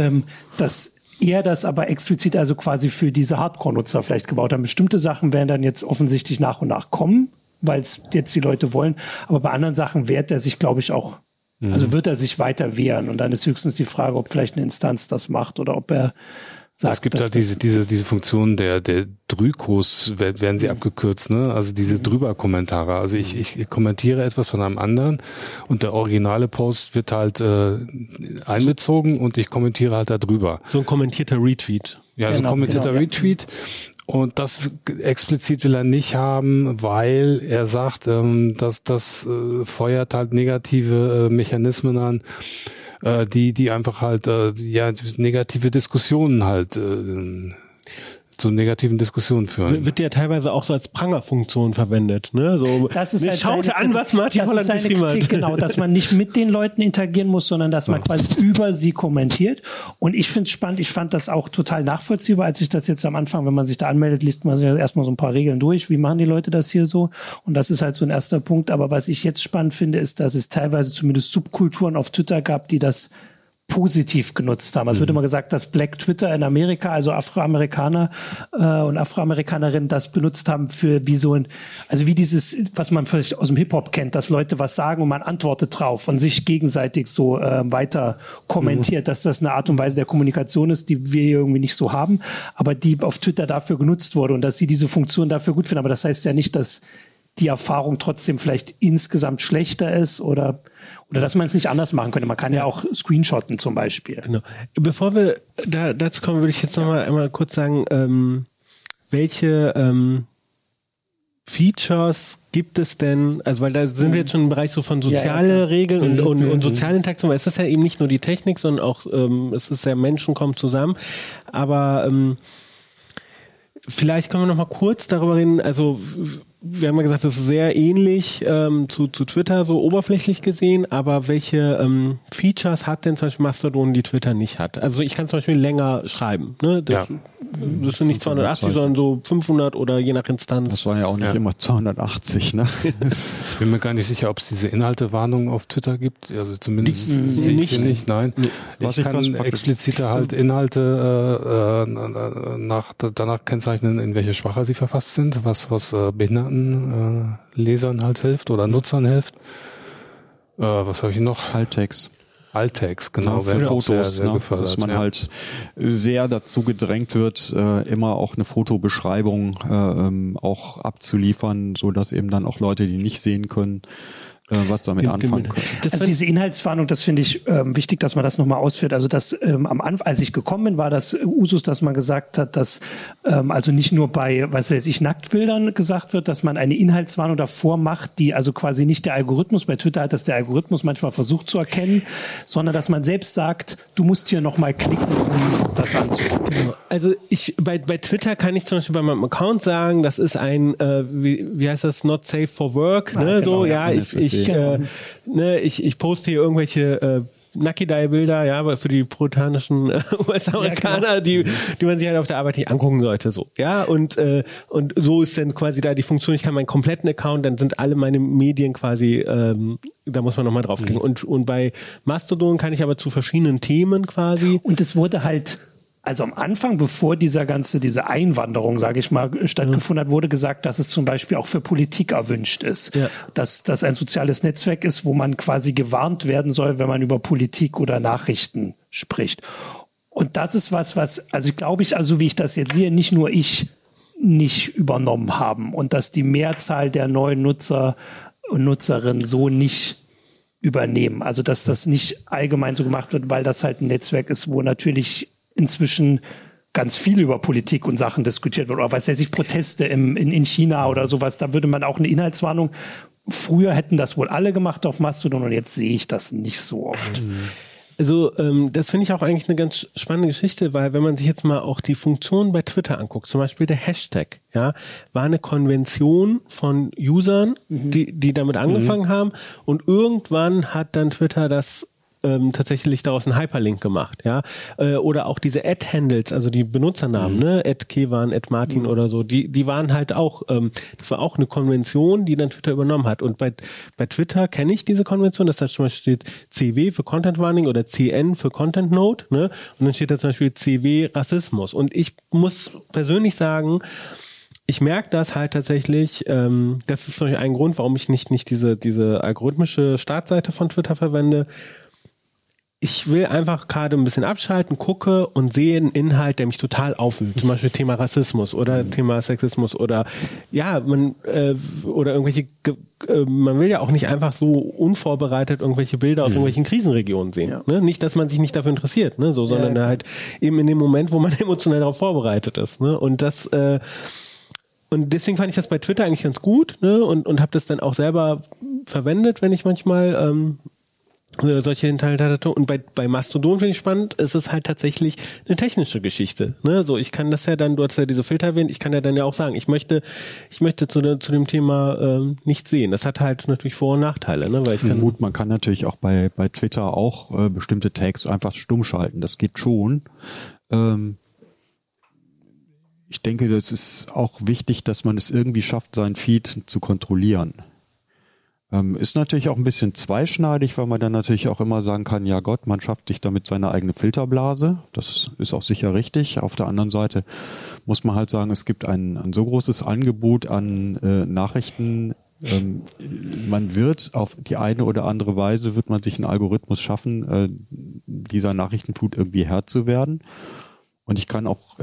das aber explizit also quasi für diese Hardcore-Nutzer vielleicht gebaut haben. Bestimmte Sachen werden dann jetzt offensichtlich nach und nach kommen, weil es jetzt die Leute wollen, aber bei anderen Sachen wehrt er sich, glaube ich, auch. Also wird er sich weiter wehren und dann ist höchstens die Frage, ob vielleicht eine Instanz das macht oder ob er sagt, es gibt da diese Funktion der Drykos, werden sie abgekürzt, ne? Also diese Drüber-Kommentare. Also ich kommentiere etwas von einem anderen und der originale Post wird halt einbezogen und ich kommentiere halt da drüber. So ein kommentierter Retweet. Ja, genau, so ein kommentierter Retweet. Und das explizit will er nicht haben, weil er sagt, dass das feuert halt negative Mechanismen an, die einfach halt negative Diskussionen halt zu negativen Diskussionen führen. Wird ja teilweise auch so als Prangerfunktion verwendet. Ne? So, das ist halt schaut an, was Martin Holland geschrieben hat. Genau, dass man nicht mit den Leuten interagieren muss, sondern dass man quasi über sie kommentiert. Und ich finde es spannend, ich fand das auch total nachvollziehbar, als ich das jetzt am Anfang, wenn man sich da anmeldet, liest man sich erstmal so ein paar Regeln durch. Wie machen die Leute das hier so? Und das ist halt so ein erster Punkt. Aber was ich jetzt spannend finde, ist, dass es teilweise zumindest Subkulturen auf Twitter gab, die das positiv genutzt haben. Es wird immer gesagt, dass Black Twitter in Amerika, also Afroamerikaner und Afroamerikanerinnen das benutzt haben für wie so ein, also wie dieses, was man vielleicht aus dem Hip-Hop kennt, dass Leute was sagen und man antwortet drauf und sich gegenseitig so weiter kommentiert, dass das eine Art und Weise der Kommunikation ist, die wir irgendwie nicht so haben, aber die auf Twitter dafür genutzt wurde und dass sie diese Funktion dafür gut finden. Aber das heißt ja nicht, dass die Erfahrung trotzdem vielleicht insgesamt schlechter ist oder dass man es nicht anders machen könnte. Man kann ja auch screenshotten zum Beispiel. Genau. Bevor wir dazu kommen, würde ich jetzt nochmal einmal kurz sagen, welche Features gibt es denn, also weil da sind wir jetzt schon im Bereich so von soziale Regeln und soziale Interaktion, weil es ist ja eben nicht nur die Technik, sondern auch es ist ja Menschen kommen zusammen, aber vielleicht können wir nochmal kurz darüber reden, also wir haben ja gesagt, das ist sehr ähnlich zu Twitter, so oberflächlich gesehen, aber welche Features hat denn zum Beispiel Mastodon, die Twitter nicht hat? Also ich kann zum Beispiel länger schreiben. Ne? Das sind nicht 280, sondern so 500 oder je nach Instanz. Das war ja auch nicht immer 280. Ne? Ich bin mir gar nicht sicher, ob es diese Inhaltewarnung auf Twitter gibt. Also zumindest sehe ich sie nicht. Nein. Was ich kann expliziter halt Inhalte danach kennzeichnen, in welche Sprache sie verfasst sind, was Behinderten Lesern halt hilft oder Nutzern hilft. Was habe ich noch? Alttext, genau. Ja, für Fotos, sehr gefördert, dass man halt sehr dazu gedrängt wird, immer auch eine Fotobeschreibung auch abzuliefern, sodass eben dann auch Leute, die nicht sehen können, was damit anfangen können. Also diese Inhaltswarnung, das finde ich wichtig, dass man das nochmal ausführt. Also das am Anfang, als ich gekommen bin, war das Usus, dass man gesagt hat, dass also nicht nur bei, Nacktbildern gesagt wird, dass man eine Inhaltswarnung davor macht, die also quasi nicht der Algorithmus, bei Twitter hat das der Algorithmus manchmal versucht zu erkennen, sondern dass man selbst sagt, du musst hier nochmal klicken, um das anzugucken. Also ich bei Twitter kann ich zum Beispiel bei meinem Account sagen, das ist ein, wie heißt das, not safe for work, ne? Genau, so, Ich poste hier irgendwelche Nakidai-Bilder, aber für die puritanischen US-Amerikaner, die man sich halt auf der Arbeit nicht angucken sollte, so. Ja, und so ist dann quasi da die Funktion, ich kann meinen kompletten Account, dann sind alle meine Medien quasi, da muss man nochmal draufklicken. Und bei Mastodon kann ich aber zu verschiedenen Themen quasi. Und es wurde halt, also am Anfang, bevor diese Einwanderung, sage ich mal, stattgefunden hat, wurde gesagt, dass es zum Beispiel auch für Politik erwünscht ist. Ja. Dass das ein soziales Netzwerk ist, wo man quasi gewarnt werden soll, wenn man über Politik oder Nachrichten spricht. Und das ist was, also glaube ich, also wie ich das jetzt sehe, nicht nur ich nicht übernommen haben und dass die Mehrzahl der neuen Nutzer und Nutzerinnen so nicht übernehmen. Also dass das nicht allgemein so gemacht wird, weil das halt ein Netzwerk ist, wo natürlich inzwischen ganz viel über Politik und Sachen diskutiert wird. Oder Proteste in China oder sowas, da würde man auch eine Inhaltswarnung. Früher hätten das wohl alle gemacht auf Mastodon und jetzt sehe ich das nicht so oft. Also das finde ich auch eigentlich eine ganz spannende Geschichte, weil wenn man sich jetzt mal auch die Funktionen bei Twitter anguckt, zum Beispiel der Hashtag, war eine Konvention von Usern, die damit angefangen haben und irgendwann hat dann Twitter das tatsächlich daraus einen Hyperlink gemacht, oder auch diese Ad-Handles, also die Benutzernamen, ne, Ad-Keywan, Ad-Martin oder so, die waren halt auch, das war auch eine Konvention, die dann Twitter übernommen hat und bei Twitter kenne ich diese Konvention, dass da zum Beispiel steht CW für Content Warning oder CN für Content Note, ne, und dann steht da zum Beispiel CW Rassismus und ich muss persönlich sagen, ich merke das halt tatsächlich, das ist zum Beispiel ein Grund, warum ich nicht diese algorithmische Startseite von Twitter verwende. Ich will einfach gerade ein bisschen abschalten, gucke und sehe einen Inhalt, der mich total aufwühlt. Zum Beispiel Thema Rassismus oder Thema Sexismus oder oder irgendwelche. Man will ja auch nicht einfach so unvorbereitet irgendwelche Bilder aus irgendwelchen Krisenregionen sehen. Ja. Ne? Nicht, dass man sich nicht dafür interessiert, ne? So, sondern halt eben in dem Moment, wo man emotional darauf vorbereitet ist. Ne? Und das und deswegen fand ich das bei Twitter eigentlich ganz gut, ne? Und habe das dann auch selber verwendet, wenn ich manchmal solche Hinterhalte. Und bei Mastodon finde ich spannend, ist es halt tatsächlich eine technische Geschichte. Ne? So, ich kann das ja dann, du hast ja diese Filter erwähnt, ich kann ja dann ja auch sagen, ich möchte zu dem Thema nichts sehen. Das hat halt natürlich Vor- und Nachteile. Ne? Weil ich kann gut, man kann natürlich auch bei Twitter auch bestimmte Tags einfach stumm schalten. Das geht schon. Ich denke, das ist auch wichtig, dass man es irgendwie schafft, seinen Feed zu kontrollieren. Ist natürlich auch ein bisschen zweischneidig, weil man dann natürlich auch immer sagen kann, ja Gott, man schafft sich damit seine eigene Filterblase. Das ist auch sicher richtig. Auf der anderen Seite muss man halt sagen, es gibt ein so großes Angebot an Nachrichten. Man wird auf die eine oder andere Weise, wird man sich einen Algorithmus schaffen, dieser Nachrichtenflut irgendwie Herr zu werden. Und ich kann auch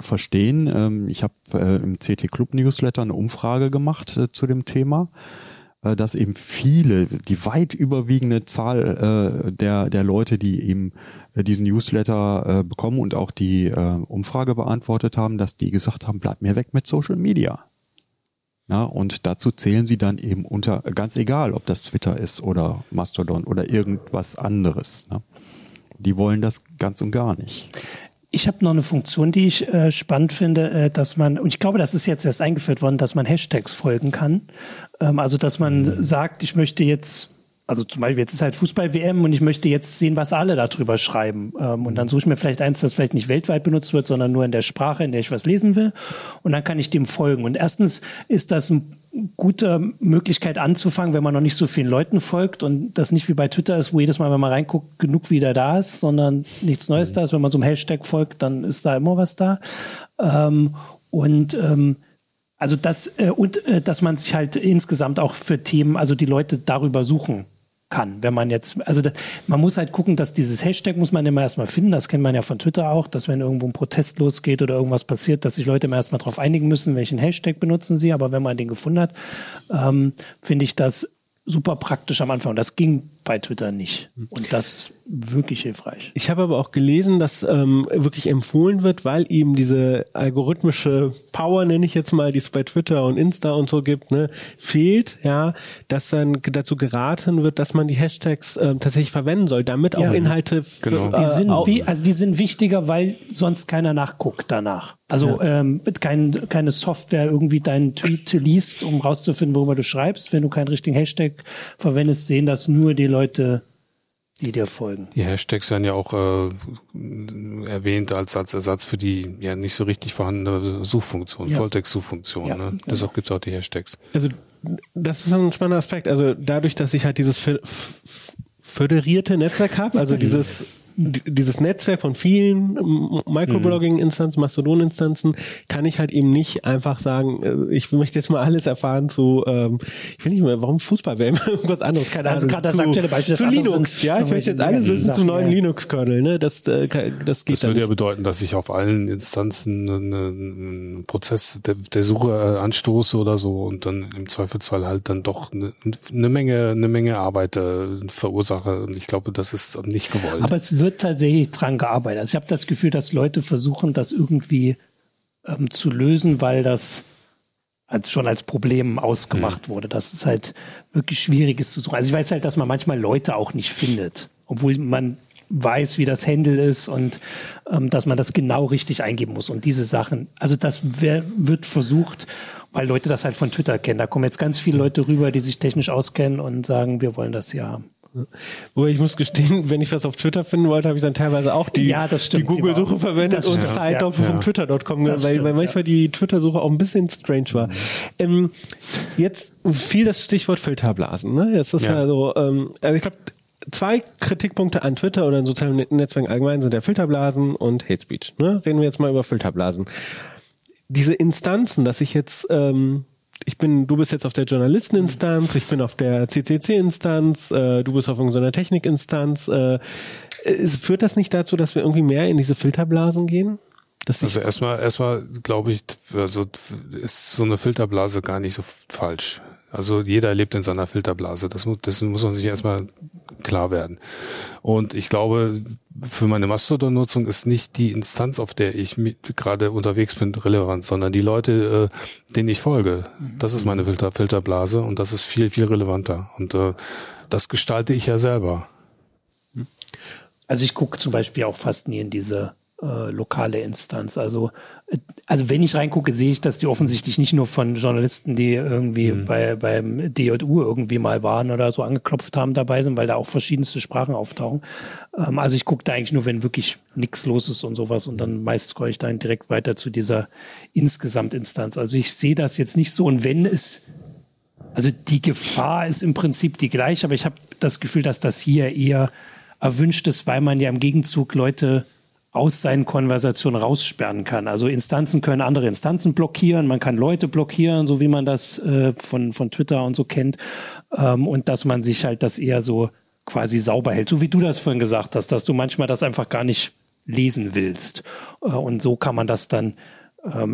verstehen, ich habe im CT-Club-Newsletter eine Umfrage gemacht zu dem Thema, dass eben viele, die weit überwiegende Zahl der Leute, die eben diesen Newsletter bekommen und auch die Umfrage beantwortet haben, dass die gesagt haben, bleibt mir weg mit Social Media. Ja, und dazu zählen sie dann eben unter, ganz egal, ob das Twitter ist oder Mastodon oder irgendwas anderes. Ne? Die wollen das ganz und gar nicht. Ich habe noch eine Funktion, die ich spannend finde, dass man, und ich glaube, das ist jetzt erst eingeführt worden, dass man Hashtags folgen kann. Also, dass man sagt, ich möchte jetzt, also zum Beispiel, jetzt ist halt Fußball-WM und ich möchte jetzt sehen, was alle darüber schreiben. Und dann suche ich mir vielleicht eins, das vielleicht nicht weltweit benutzt wird, sondern nur in der Sprache, in der ich was lesen will. Und dann kann ich dem folgen. Und erstens ist das ein gute Möglichkeit anzufangen, wenn man noch nicht so vielen Leuten folgt und das nicht wie bei Twitter ist, wo jedes Mal, wenn man reinguckt, genug wieder da ist, sondern nichts Neues da ist. Wenn man so einem Hashtag folgt, dann ist da immer was da. Also das und dass man sich halt insgesamt auch für Themen, also die Leute darüber suchen kann, wenn man jetzt, also das, man muss halt gucken, dass dieses Hashtag muss man immer erstmal finden, das kennt man ja von Twitter auch, dass wenn irgendwo ein Protest losgeht oder irgendwas passiert, dass sich Leute immer erstmal drauf einigen müssen, welchen Hashtag benutzen sie, aber wenn man den gefunden hat, finde ich das super praktisch am Anfang. Das ging bei Twitter nicht. Und das ist wirklich hilfreich. Ich habe aber auch gelesen, dass wirklich empfohlen wird, weil eben diese algorithmische Power, nenne ich jetzt mal, die es bei Twitter und Insta und so gibt, ne, fehlt, ja, dass dann dazu geraten wird, dass man die Hashtags tatsächlich verwenden soll, damit auch Inhalte genau. Die sind die sind wichtiger, weil sonst keiner nachguckt danach. Also keine Software irgendwie deinen Tweet liest, um rauszufinden, worüber du schreibst. Wenn du keinen richtigen Hashtag verwendest, sehen das nur die Leute, die dir folgen. Die Hashtags werden ja auch erwähnt als Ersatz für die ja nicht so richtig vorhandene Suchfunktion, Volltext-Suchfunktion. Ja, ne? Genau. Deshalb gibt es auch die Hashtags. Also das ist ein spannender Aspekt. Also dadurch, dass ich halt dieses föderierte Netzwerk habe, also dieses Netzwerk von vielen Microblogging-Instanzen, Mastodon-Instanzen, kann ich halt eben nicht einfach sagen, ich möchte jetzt mal alles erfahren zu, ich will nicht mehr, warum Fußball wäre irgendwas anderes, keine Ahnung. Also gerade das aktuelle Beispiel. Zu Linux, ja, ich möchte jetzt alles wissen zu neuen Linux-Kernel, ne, das geht nicht. Das würde ja bedeuten, dass ich auf allen Instanzen einen Prozess der Suche anstoße oder so und dann im Zweifelsfall halt dann doch eine Menge Arbeit verursache und ich glaube, das ist nicht gewollt. Aber es wird tatsächlich dran gearbeitet. Also ich habe das Gefühl, dass Leute versuchen, das irgendwie zu lösen, weil das schon als Problem ausgemacht wurde. Das ist halt wirklich schwierig ist zu suchen. Also ich weiß halt, dass man manchmal Leute auch nicht findet, obwohl man weiß, wie das Handle ist und dass man das genau richtig eingeben muss. Und diese Sachen, also das wird versucht, weil Leute das halt von Twitter kennen. Da kommen jetzt ganz viele Leute rüber, die sich technisch auskennen und sagen, wir wollen das hier haben. Wobei ich muss gestehen, wenn ich was auf Twitter finden wollte, habe ich dann teilweise auch die Google-Suche verwendet und Zeit von Twitter.com, weil manchmal die Twitter-Suche auch ein bisschen strange war. Jetzt fiel das Stichwort Filterblasen. Ne? Jetzt ist also ich glaube, 2 Kritikpunkte an Twitter oder in sozialen Netzwerken allgemein sind ja Filterblasen und Hate Speech. Ne? Reden wir jetzt mal über Filterblasen. Diese Instanzen, dass ich jetzt du bist jetzt auf der Journalisteninstanz, ich bin auf der CCC-Instanz, du bist auf irgendeiner Technikinstanz. Führt das nicht dazu, dass wir irgendwie mehr in diese Filterblasen gehen? Also erstmal glaube ich, also ist so eine Filterblase gar nicht so falsch. Also jeder lebt in seiner Filterblase. Das muss man sich erstmal klar werden. Und ich glaube, für meine Mastodon-Nutzung ist nicht die Instanz, auf der ich gerade unterwegs bin, relevant, sondern die Leute, denen ich folge. Das ist meine Filterblase und das ist viel, viel relevanter. Und das gestalte ich ja selber. Also ich gucke zum Beispiel auch fast nie in diese lokale Instanz. Also wenn ich reingucke, sehe ich, dass die offensichtlich nicht nur von Journalisten, die irgendwie beim DJU irgendwie mal waren oder so angeklopft haben, dabei sind, weil da auch verschiedenste Sprachen auftauchen. Also ich gucke da eigentlich nur, wenn wirklich nichts los ist und sowas, und dann meist scroll ich dann direkt weiter zu dieser Insgesamtinstanz. Also ich sehe das jetzt nicht so, und wenn es, also die Gefahr ist im Prinzip die gleiche, aber ich habe das Gefühl, dass das hier eher erwünscht ist, weil man ja im Gegenzug Leute aus seinen Konversationen raussperren kann. Also Instanzen können andere Instanzen blockieren, man kann Leute blockieren, so wie man das von Twitter und so kennt. Und dass man sich halt das eher so quasi sauber hält. So wie du das vorhin gesagt hast, dass du manchmal das einfach gar nicht lesen willst. Und so kann man das dann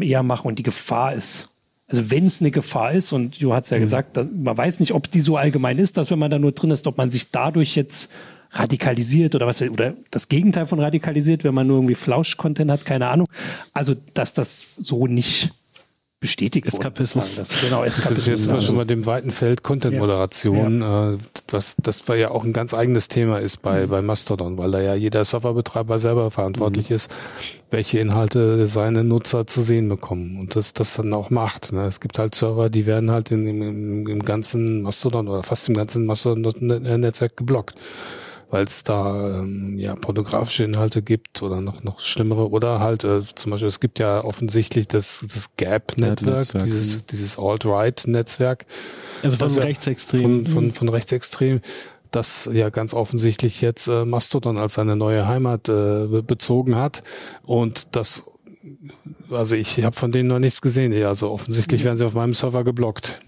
eher machen. Und die Gefahr ist, also wenn es eine Gefahr ist, und Jo hat es ja gesagt, man weiß nicht, ob die so allgemein ist, dass wenn man da nur drin ist, ob man sich dadurch jetzt radikalisiert oder was, oder das Gegenteil von radikalisiert, wenn man nur irgendwie Flausch-Content hat, keine Ahnung. Also, dass das so nicht bestätigt wurde. Eskapismus. Genau, Eskapismus. Jetzt sind wir schon bei dem weiten Feld Content-Moderation, ja. Was, das war ja auch ein ganz eigenes Thema ist bei Mastodon, weil da ja jeder Serverbetreiber selber verantwortlich ist, welche Inhalte seine Nutzer zu sehen bekommen und das dann auch macht. Ne? Es gibt halt Server, die werden halt im ganzen Mastodon oder fast im ganzen Mastodon-Netzwerk geblockt, weil es da pornografische Inhalte gibt oder noch schlimmere, oder halt zum Beispiel, es gibt ja offensichtlich das Gab-Netzwerk, dieses Alt-Right-Netzwerk. Also von Rechtsextremen. Von Rechtsextremen, das ja ganz offensichtlich jetzt Mastodon als seine neue Heimat bezogen hat, und das, also ich habe von denen noch nichts gesehen. Also offensichtlich werden sie auf meinem Server geblockt.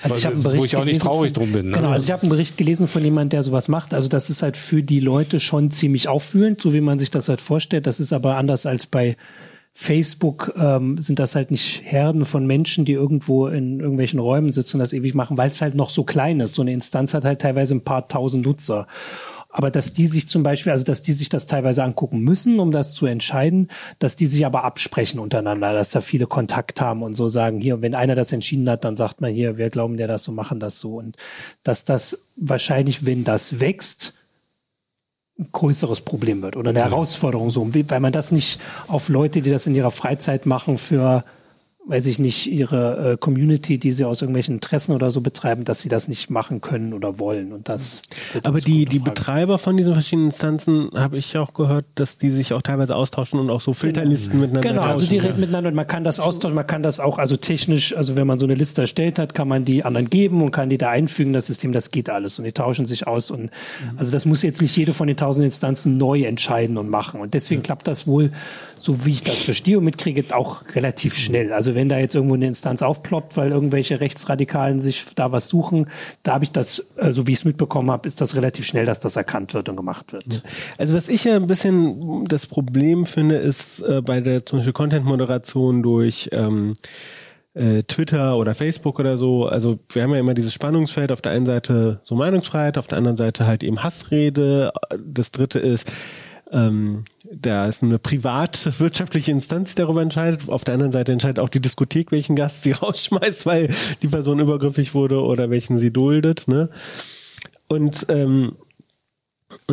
Also ich habe einen Bericht, wo ich auch nicht traurig drum bin. Ne? Genau, also ich habe einen Bericht gelesen von jemandem, der sowas macht. Also das ist halt für die Leute schon ziemlich auffühlend, so wie man sich das halt vorstellt. Das ist aber anders als bei Facebook, sind das halt nicht Herden von Menschen, die irgendwo in irgendwelchen Räumen sitzen und das ewig machen, weil es halt noch so klein ist. So eine Instanz hat halt teilweise ein paar tausend Nutzer. Aber dass die sich zum Beispiel, also dass die sich das teilweise angucken müssen, um das zu entscheiden, dass die sich aber absprechen untereinander, dass da viele Kontakt haben und so sagen, hier, wenn einer das entschieden hat, dann sagt man hier, wir glauben dir das so, machen das so. Und dass das wahrscheinlich, wenn das wächst, ein größeres Problem wird oder eine Herausforderung, so, weil man das nicht auf Leute, die das in ihrer Freizeit machen, für, weiß ich nicht, ihre Community, die sie aus irgendwelchen Interessen oder so betreiben, dass sie das nicht machen können oder wollen. Und das. Aber die Betreiber von diesen verschiedenen Instanzen, habe ich auch gehört, dass die sich auch teilweise austauschen und auch so Filterlisten miteinander austauschen. Genau, also die reden miteinander und man kann das austauschen, man kann das auch, also technisch, also wenn man so eine Liste erstellt hat, kann man die anderen geben und kann die da einfügen, das System, das geht alles, und die tauschen sich aus, und also das muss jetzt nicht jede von den 1000 Instanzen neu entscheiden und machen, und deswegen klappt das wohl, so wie ich das verstehe und mitkriege, auch relativ schnell. Also wenn da jetzt irgendwo eine Instanz aufploppt, weil irgendwelche Rechtsradikalen sich da was suchen, da habe ich das, so wie ich es mitbekommen habe, ist das relativ schnell, dass das erkannt wird und gemacht wird. Ja. Also was ich ja ein bisschen das Problem finde, ist bei der zum Beispiel Content-Moderation durch Twitter oder Facebook oder so. Also wir haben ja immer dieses Spannungsfeld, auf der einen Seite so Meinungsfreiheit, auf der anderen Seite halt eben Hassrede. Das dritte ist, da ist eine privatwirtschaftliche Instanz, die darüber entscheidet. Auf der anderen Seite entscheidet auch die Diskothek, welchen Gast sie rausschmeißt, weil die Person übergriffig wurde oder welchen sie duldet. Ne? Und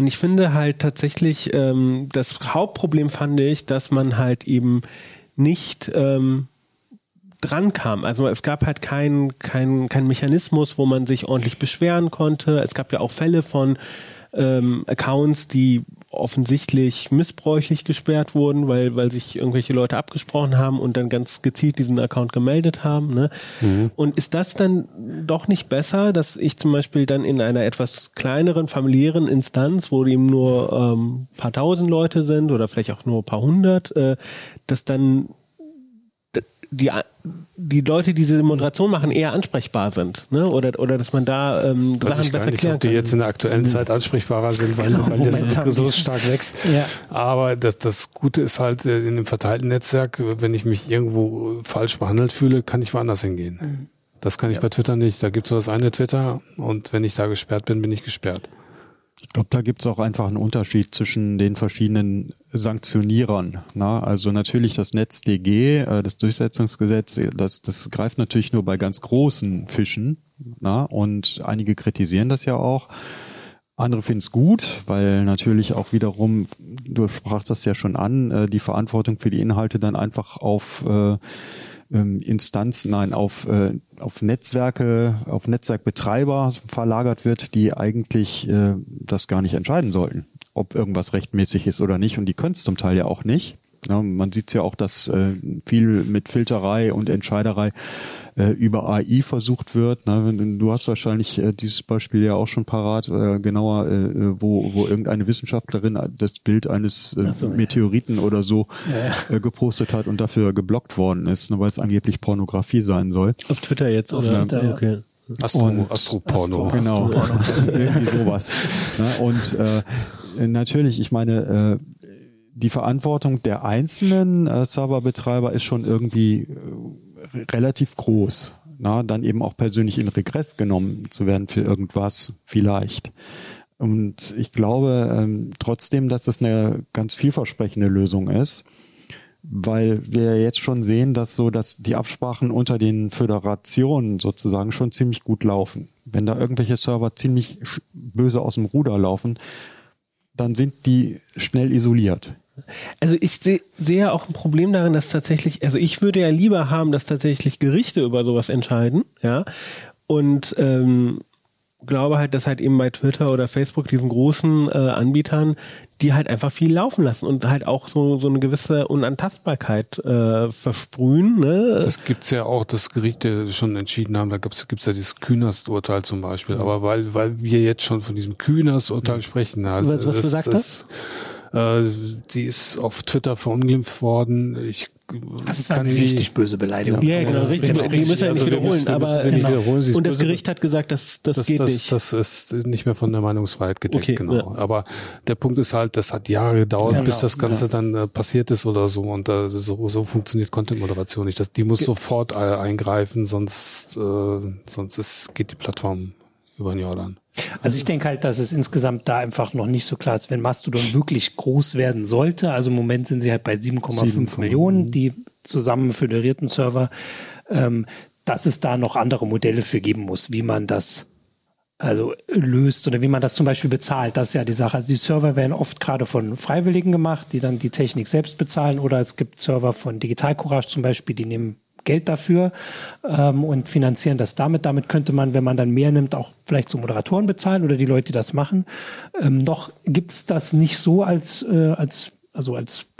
ich finde halt tatsächlich, das Hauptproblem fand ich, dass man halt eben nicht dran kam. Also es gab halt keinen Mechanismus, wo man sich ordentlich beschweren konnte. Es gab ja auch Fälle von Accounts, die offensichtlich missbräuchlich gesperrt wurden, weil sich irgendwelche Leute abgesprochen haben und dann ganz gezielt diesen Account gemeldet haben. Ne? Und ist das dann doch nicht besser, dass ich zum Beispiel dann in einer etwas kleineren, familiären Instanz, wo eben nur paar tausend Leute sind oder vielleicht auch nur paar hundert, dass dann die Leute, die diese Moderation machen, eher ansprechbar sind, ne? Oder dass man da Sachen besser klären kann. Die jetzt in der aktuellen Zeit ansprechbarer sind, weil das so stark wächst. Ja. Aber das Gute ist halt, in einem verteilten Netzwerk, wenn ich mich irgendwo falsch behandelt fühle, kann ich woanders hingehen. Das kann ich bei Twitter nicht. Da gibt es nur das eine Twitter, und wenn ich da gesperrt bin, bin ich gesperrt. Ich glaube, da gibt es auch einfach einen Unterschied zwischen den verschiedenen Sanktionierern. Na, also natürlich das NetzDG, das Durchsetzungsgesetz, das greift natürlich nur bei ganz großen Fischen. Na, und einige kritisieren das ja auch. Andere finden es gut, weil natürlich auch wiederum, du sprachst das ja schon an, die Verantwortung für die Inhalte dann einfach auf Instanzen, nein, auf Netzwerke, auf Netzwerkbetreiber verlagert wird, die eigentlich das gar nicht entscheiden sollten, ob irgendwas rechtmäßig ist oder nicht. Und die können es zum Teil ja auch nicht. Ja, man sieht es ja auch, dass viel mit Filterei und Entscheiderei über AI versucht wird. Ne? Du hast wahrscheinlich dieses Beispiel ja auch schon parat, genauer, wo irgendeine Wissenschaftlerin das Bild eines Meteoriten oder so gepostet hat und dafür geblockt worden ist, ne, weil es angeblich Pornografie sein soll. Auf Twitter jetzt? Auf Twitter, okay. Astroporno. Genau, irgendwie sowas. Ne? Und natürlich, ich meine, die Verantwortung der einzelnen Serverbetreiber ist schon irgendwie relativ groß. Na, dann eben auch persönlich in Regress genommen zu werden für irgendwas vielleicht. Und ich glaube trotzdem, dass das eine ganz vielversprechende Lösung ist, weil wir jetzt schon sehen, dass die Absprachen unter den Föderationen sozusagen schon ziemlich gut laufen. Wenn da irgendwelche Server ziemlich böse aus dem Ruder laufen, dann sind die schnell isoliert. Also ich sehe ja auch ein Problem darin, dass tatsächlich, also ich würde ja lieber haben, dass tatsächlich Gerichte über sowas entscheiden, ja, und glaube halt, dass halt eben bei Twitter oder Facebook diesen großen Anbietern, die halt einfach viel laufen lassen und halt auch so eine gewisse Unantastbarkeit versprühen. Ne? Das gibt's ja auch, dass Gerichte schon entschieden haben, da gibt's ja dieses Künast-Urteil zum Beispiel, aber weil wir jetzt schon von diesem Künast-Urteil sprechen. Also was besagt das? Die ist auf Twitter verunglimpft worden. Das war eine richtig böse Beleidigung. Ja, genau, richtig. Die müssen ja nicht wiederholen. Und das Gericht hat gesagt, das geht nicht. Das ist nicht mehr von der Meinungsfreiheit gedeckt, okay, genau. Ja. Aber der Punkt ist halt, das hat Jahre gedauert, bis das Ganze dann passiert ist oder so. Und so funktioniert Content-Moderation nicht. Die muss sofort eingreifen, sonst geht die Plattform über den Jordan. Also ich denke halt, dass es insgesamt da einfach noch nicht so klar ist, wenn Mastodon wirklich groß werden sollte. Also im Moment sind sie halt bei 7,5 Millionen, die zusammen föderierten Server, dass es da noch andere Modelle für geben muss, wie man das also löst oder wie man das zum Beispiel bezahlt. Das ist ja die Sache. Also die Server werden oft gerade von Freiwilligen gemacht, die dann die Technik selbst bezahlen, oder es gibt Server von Digital Courage zum Beispiel, die nehmen Geld dafür und finanzieren das damit. Damit könnte man, wenn man dann mehr nimmt, auch vielleicht so Moderatoren bezahlen oder die Leute, die das machen. Noch gibt's das nicht so als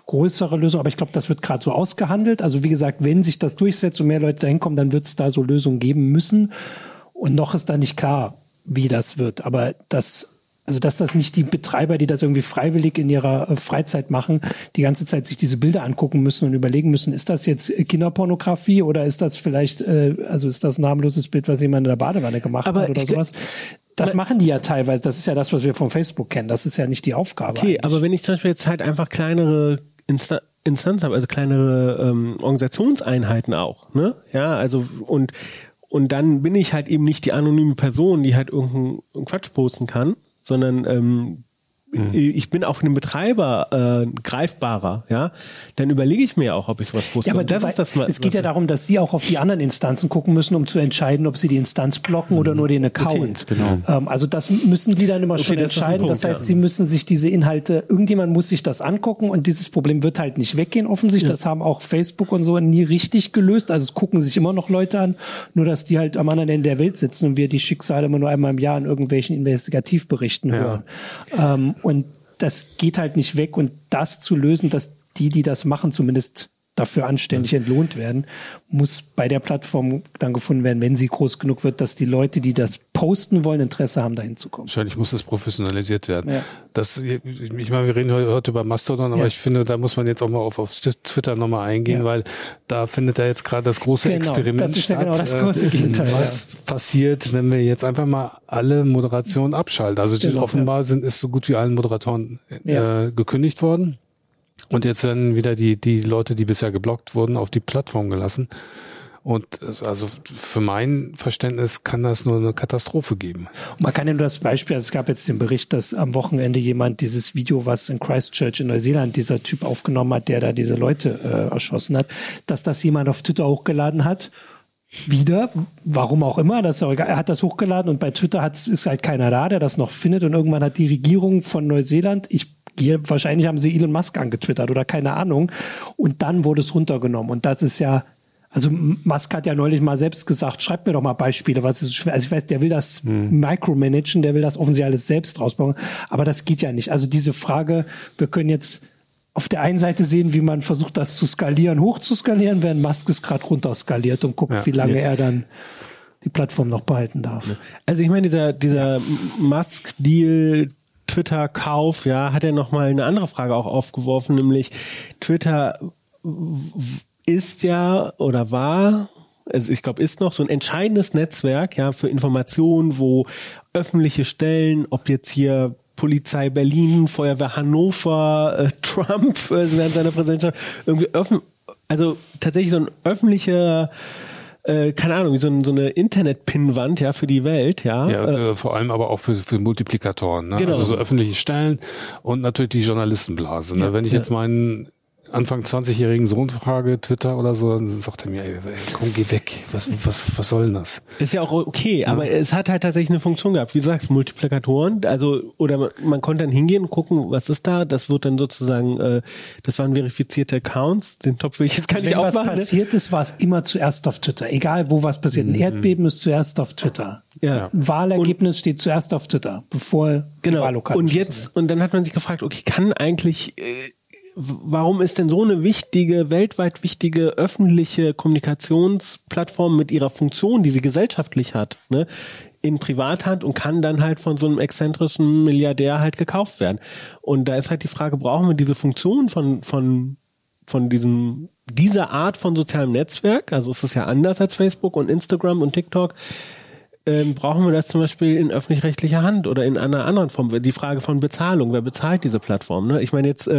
größere Lösung, aber ich glaube, das wird gerade so ausgehandelt. Also wie gesagt, wenn sich das durchsetzt und mehr Leute dahin kommen, dann wird's da so Lösungen geben müssen. Und noch ist da nicht klar, wie das wird. Aber dass das nicht die Betreiber, die das irgendwie freiwillig in ihrer Freizeit machen, die ganze Zeit sich diese Bilder angucken müssen und überlegen müssen, ist das jetzt Kinderpornografie oder ist das vielleicht, ist das ein harmloses Bild, was jemand in der Badewanne gemacht hat oder sowas? Das machen die ja teilweise. Das ist ja das, was wir von Facebook kennen. Das ist ja nicht die Aufgabe. Okay, eigentlich. Aber wenn ich zum Beispiel jetzt halt einfach kleinere Instanz habe, also kleinere Organisationseinheiten auch, ne? Ja, also und dann bin ich halt eben nicht die anonyme Person, die halt irgendeinen Quatsch posten kann, sondern ich bin auch für den Betreiber greifbarer, ja, dann überlege ich mir auch, ob ich sowas poste. Ja, aber es geht ja darum, dass sie auch auf die anderen Instanzen gucken müssen, um zu entscheiden, ob sie die Instanz blocken oder nur den Account. Okay, genau. Also das müssen die dann immer schon entscheiden. Das heißt, sie müssen sich diese Inhalte, irgendjemand muss sich das angucken, und dieses Problem wird halt nicht weggehen, offensichtlich. Ja. Das haben auch Facebook und so nie richtig gelöst. Also es gucken sich immer noch Leute an, nur dass die halt am anderen Ende der Welt sitzen und wir die Schicksale immer nur einmal im Jahr in irgendwelchen Investigativberichten hören. Und das geht halt nicht weg, und das zu lösen, dass die das machen, zumindest dafür anständig entlohnt werden, muss bei der Plattform dann gefunden werden, wenn sie groß genug wird, dass die Leute, die das posten wollen, Interesse haben, dahin zu kommen. Wahrscheinlich muss das professionalisiert werden. Ja. Ich meine, wir reden heute über Mastodon, aber ich finde, da muss man jetzt auch mal auf Twitter nochmal eingehen, weil da findet ja jetzt gerade das große Experiment statt. Das ist ja genau das große Gegenteil. Was passiert, wenn wir jetzt einfach mal alle Moderationen abschalten? Also offenbar ist so gut wie allen Moderatoren gekündigt worden. Und jetzt werden wieder die Leute, die bisher geblockt wurden, auf die Plattform gelassen. Und also für mein Verständnis kann das nur eine Katastrophe geben. Und man kann ja nur das Beispiel, also es gab jetzt den Bericht, dass am Wochenende jemand dieses Video, was in Christchurch in Neuseeland dieser Typ aufgenommen hat, der da diese Leute erschossen hat, dass das jemand auf Twitter hochgeladen hat. Wieder, warum auch immer, das ist auch egal. Er hat das hochgeladen und bei Twitter ist halt keiner da, der das noch findet. Und irgendwann hat die Regierung von Neuseeland, wahrscheinlich haben sie Elon Musk angetwittert oder keine Ahnung. Und dann wurde es runtergenommen. Und das ist ja, also Musk hat ja neulich mal selbst gesagt, schreibt mir doch mal Beispiele, was ist schwer. Also ich weiß, der will das micromanagen, der will das offensichtlich alles selbst rausbauen. Aber das geht ja nicht. Also diese Frage, wir können jetzt auf der einen Seite sehen, wie man versucht, das zu skalieren, hoch zu skalieren, während Musk es gerade runter skaliert und guckt, ja, wie lange er dann die Plattform noch behalten darf. Also ich meine, dieser Musk-Deal, Twitter-Kauf, ja, hat ja nochmal eine andere Frage auch aufgeworfen, nämlich Twitter ist ja oder war, also ich glaube, ist noch so ein entscheidendes Netzwerk, ja, für Informationen, wo öffentliche Stellen, ob jetzt hier Polizei Berlin, Feuerwehr Hannover, Trump während seiner Präsidentschaft, irgendwie also tatsächlich so ein öffentlicher, keine Ahnung, so eine Internet-Pinnwand, ja, für die Welt, ja. Ja, vor allem aber auch für Multiplikatoren, ne? Genau. Also so öffentliche Stellen und natürlich die Journalistenblase, ne? Ja, wenn ich jetzt meinen Anfang 20-jährigen Sohn frage, Twitter oder so, dann sagt er mir, ey, komm, geh weg, was soll denn das? Ist ja auch okay, aber es hat halt tatsächlich eine Funktion gehabt, wie du sagst, Multiplikatoren, also, oder man konnte dann hingehen und gucken, was ist da, das wird dann sozusagen, das waren verifizierte Accounts, den Topf will ich jetzt gar nicht aufmachen. Wenn was passiert ist, war es immer zuerst auf Twitter, egal wo was passiert, ein Erdbeben ist zuerst auf Twitter. Ja. Wahlergebnis steht zuerst auf Twitter, bevor die Wahllokale. Und jetzt, und dann hat man sich gefragt, okay, kann eigentlich, warum ist denn so eine wichtige, weltweit wichtige öffentliche Kommunikationsplattform mit ihrer Funktion, die sie gesellschaftlich hat, ne, in Privathand und kann dann halt von so einem exzentrischen Milliardär halt gekauft werden? Und da ist halt die Frage, brauchen wir diese Funktion von dieser Art von sozialem Netzwerk? Also es ist ja anders als Facebook und Instagram und TikTok. Brauchen wir das zum Beispiel in öffentlich-rechtlicher Hand oder in einer anderen Form? Die Frage von Bezahlung, wer bezahlt diese Plattform? Ne? Ich meine jetzt,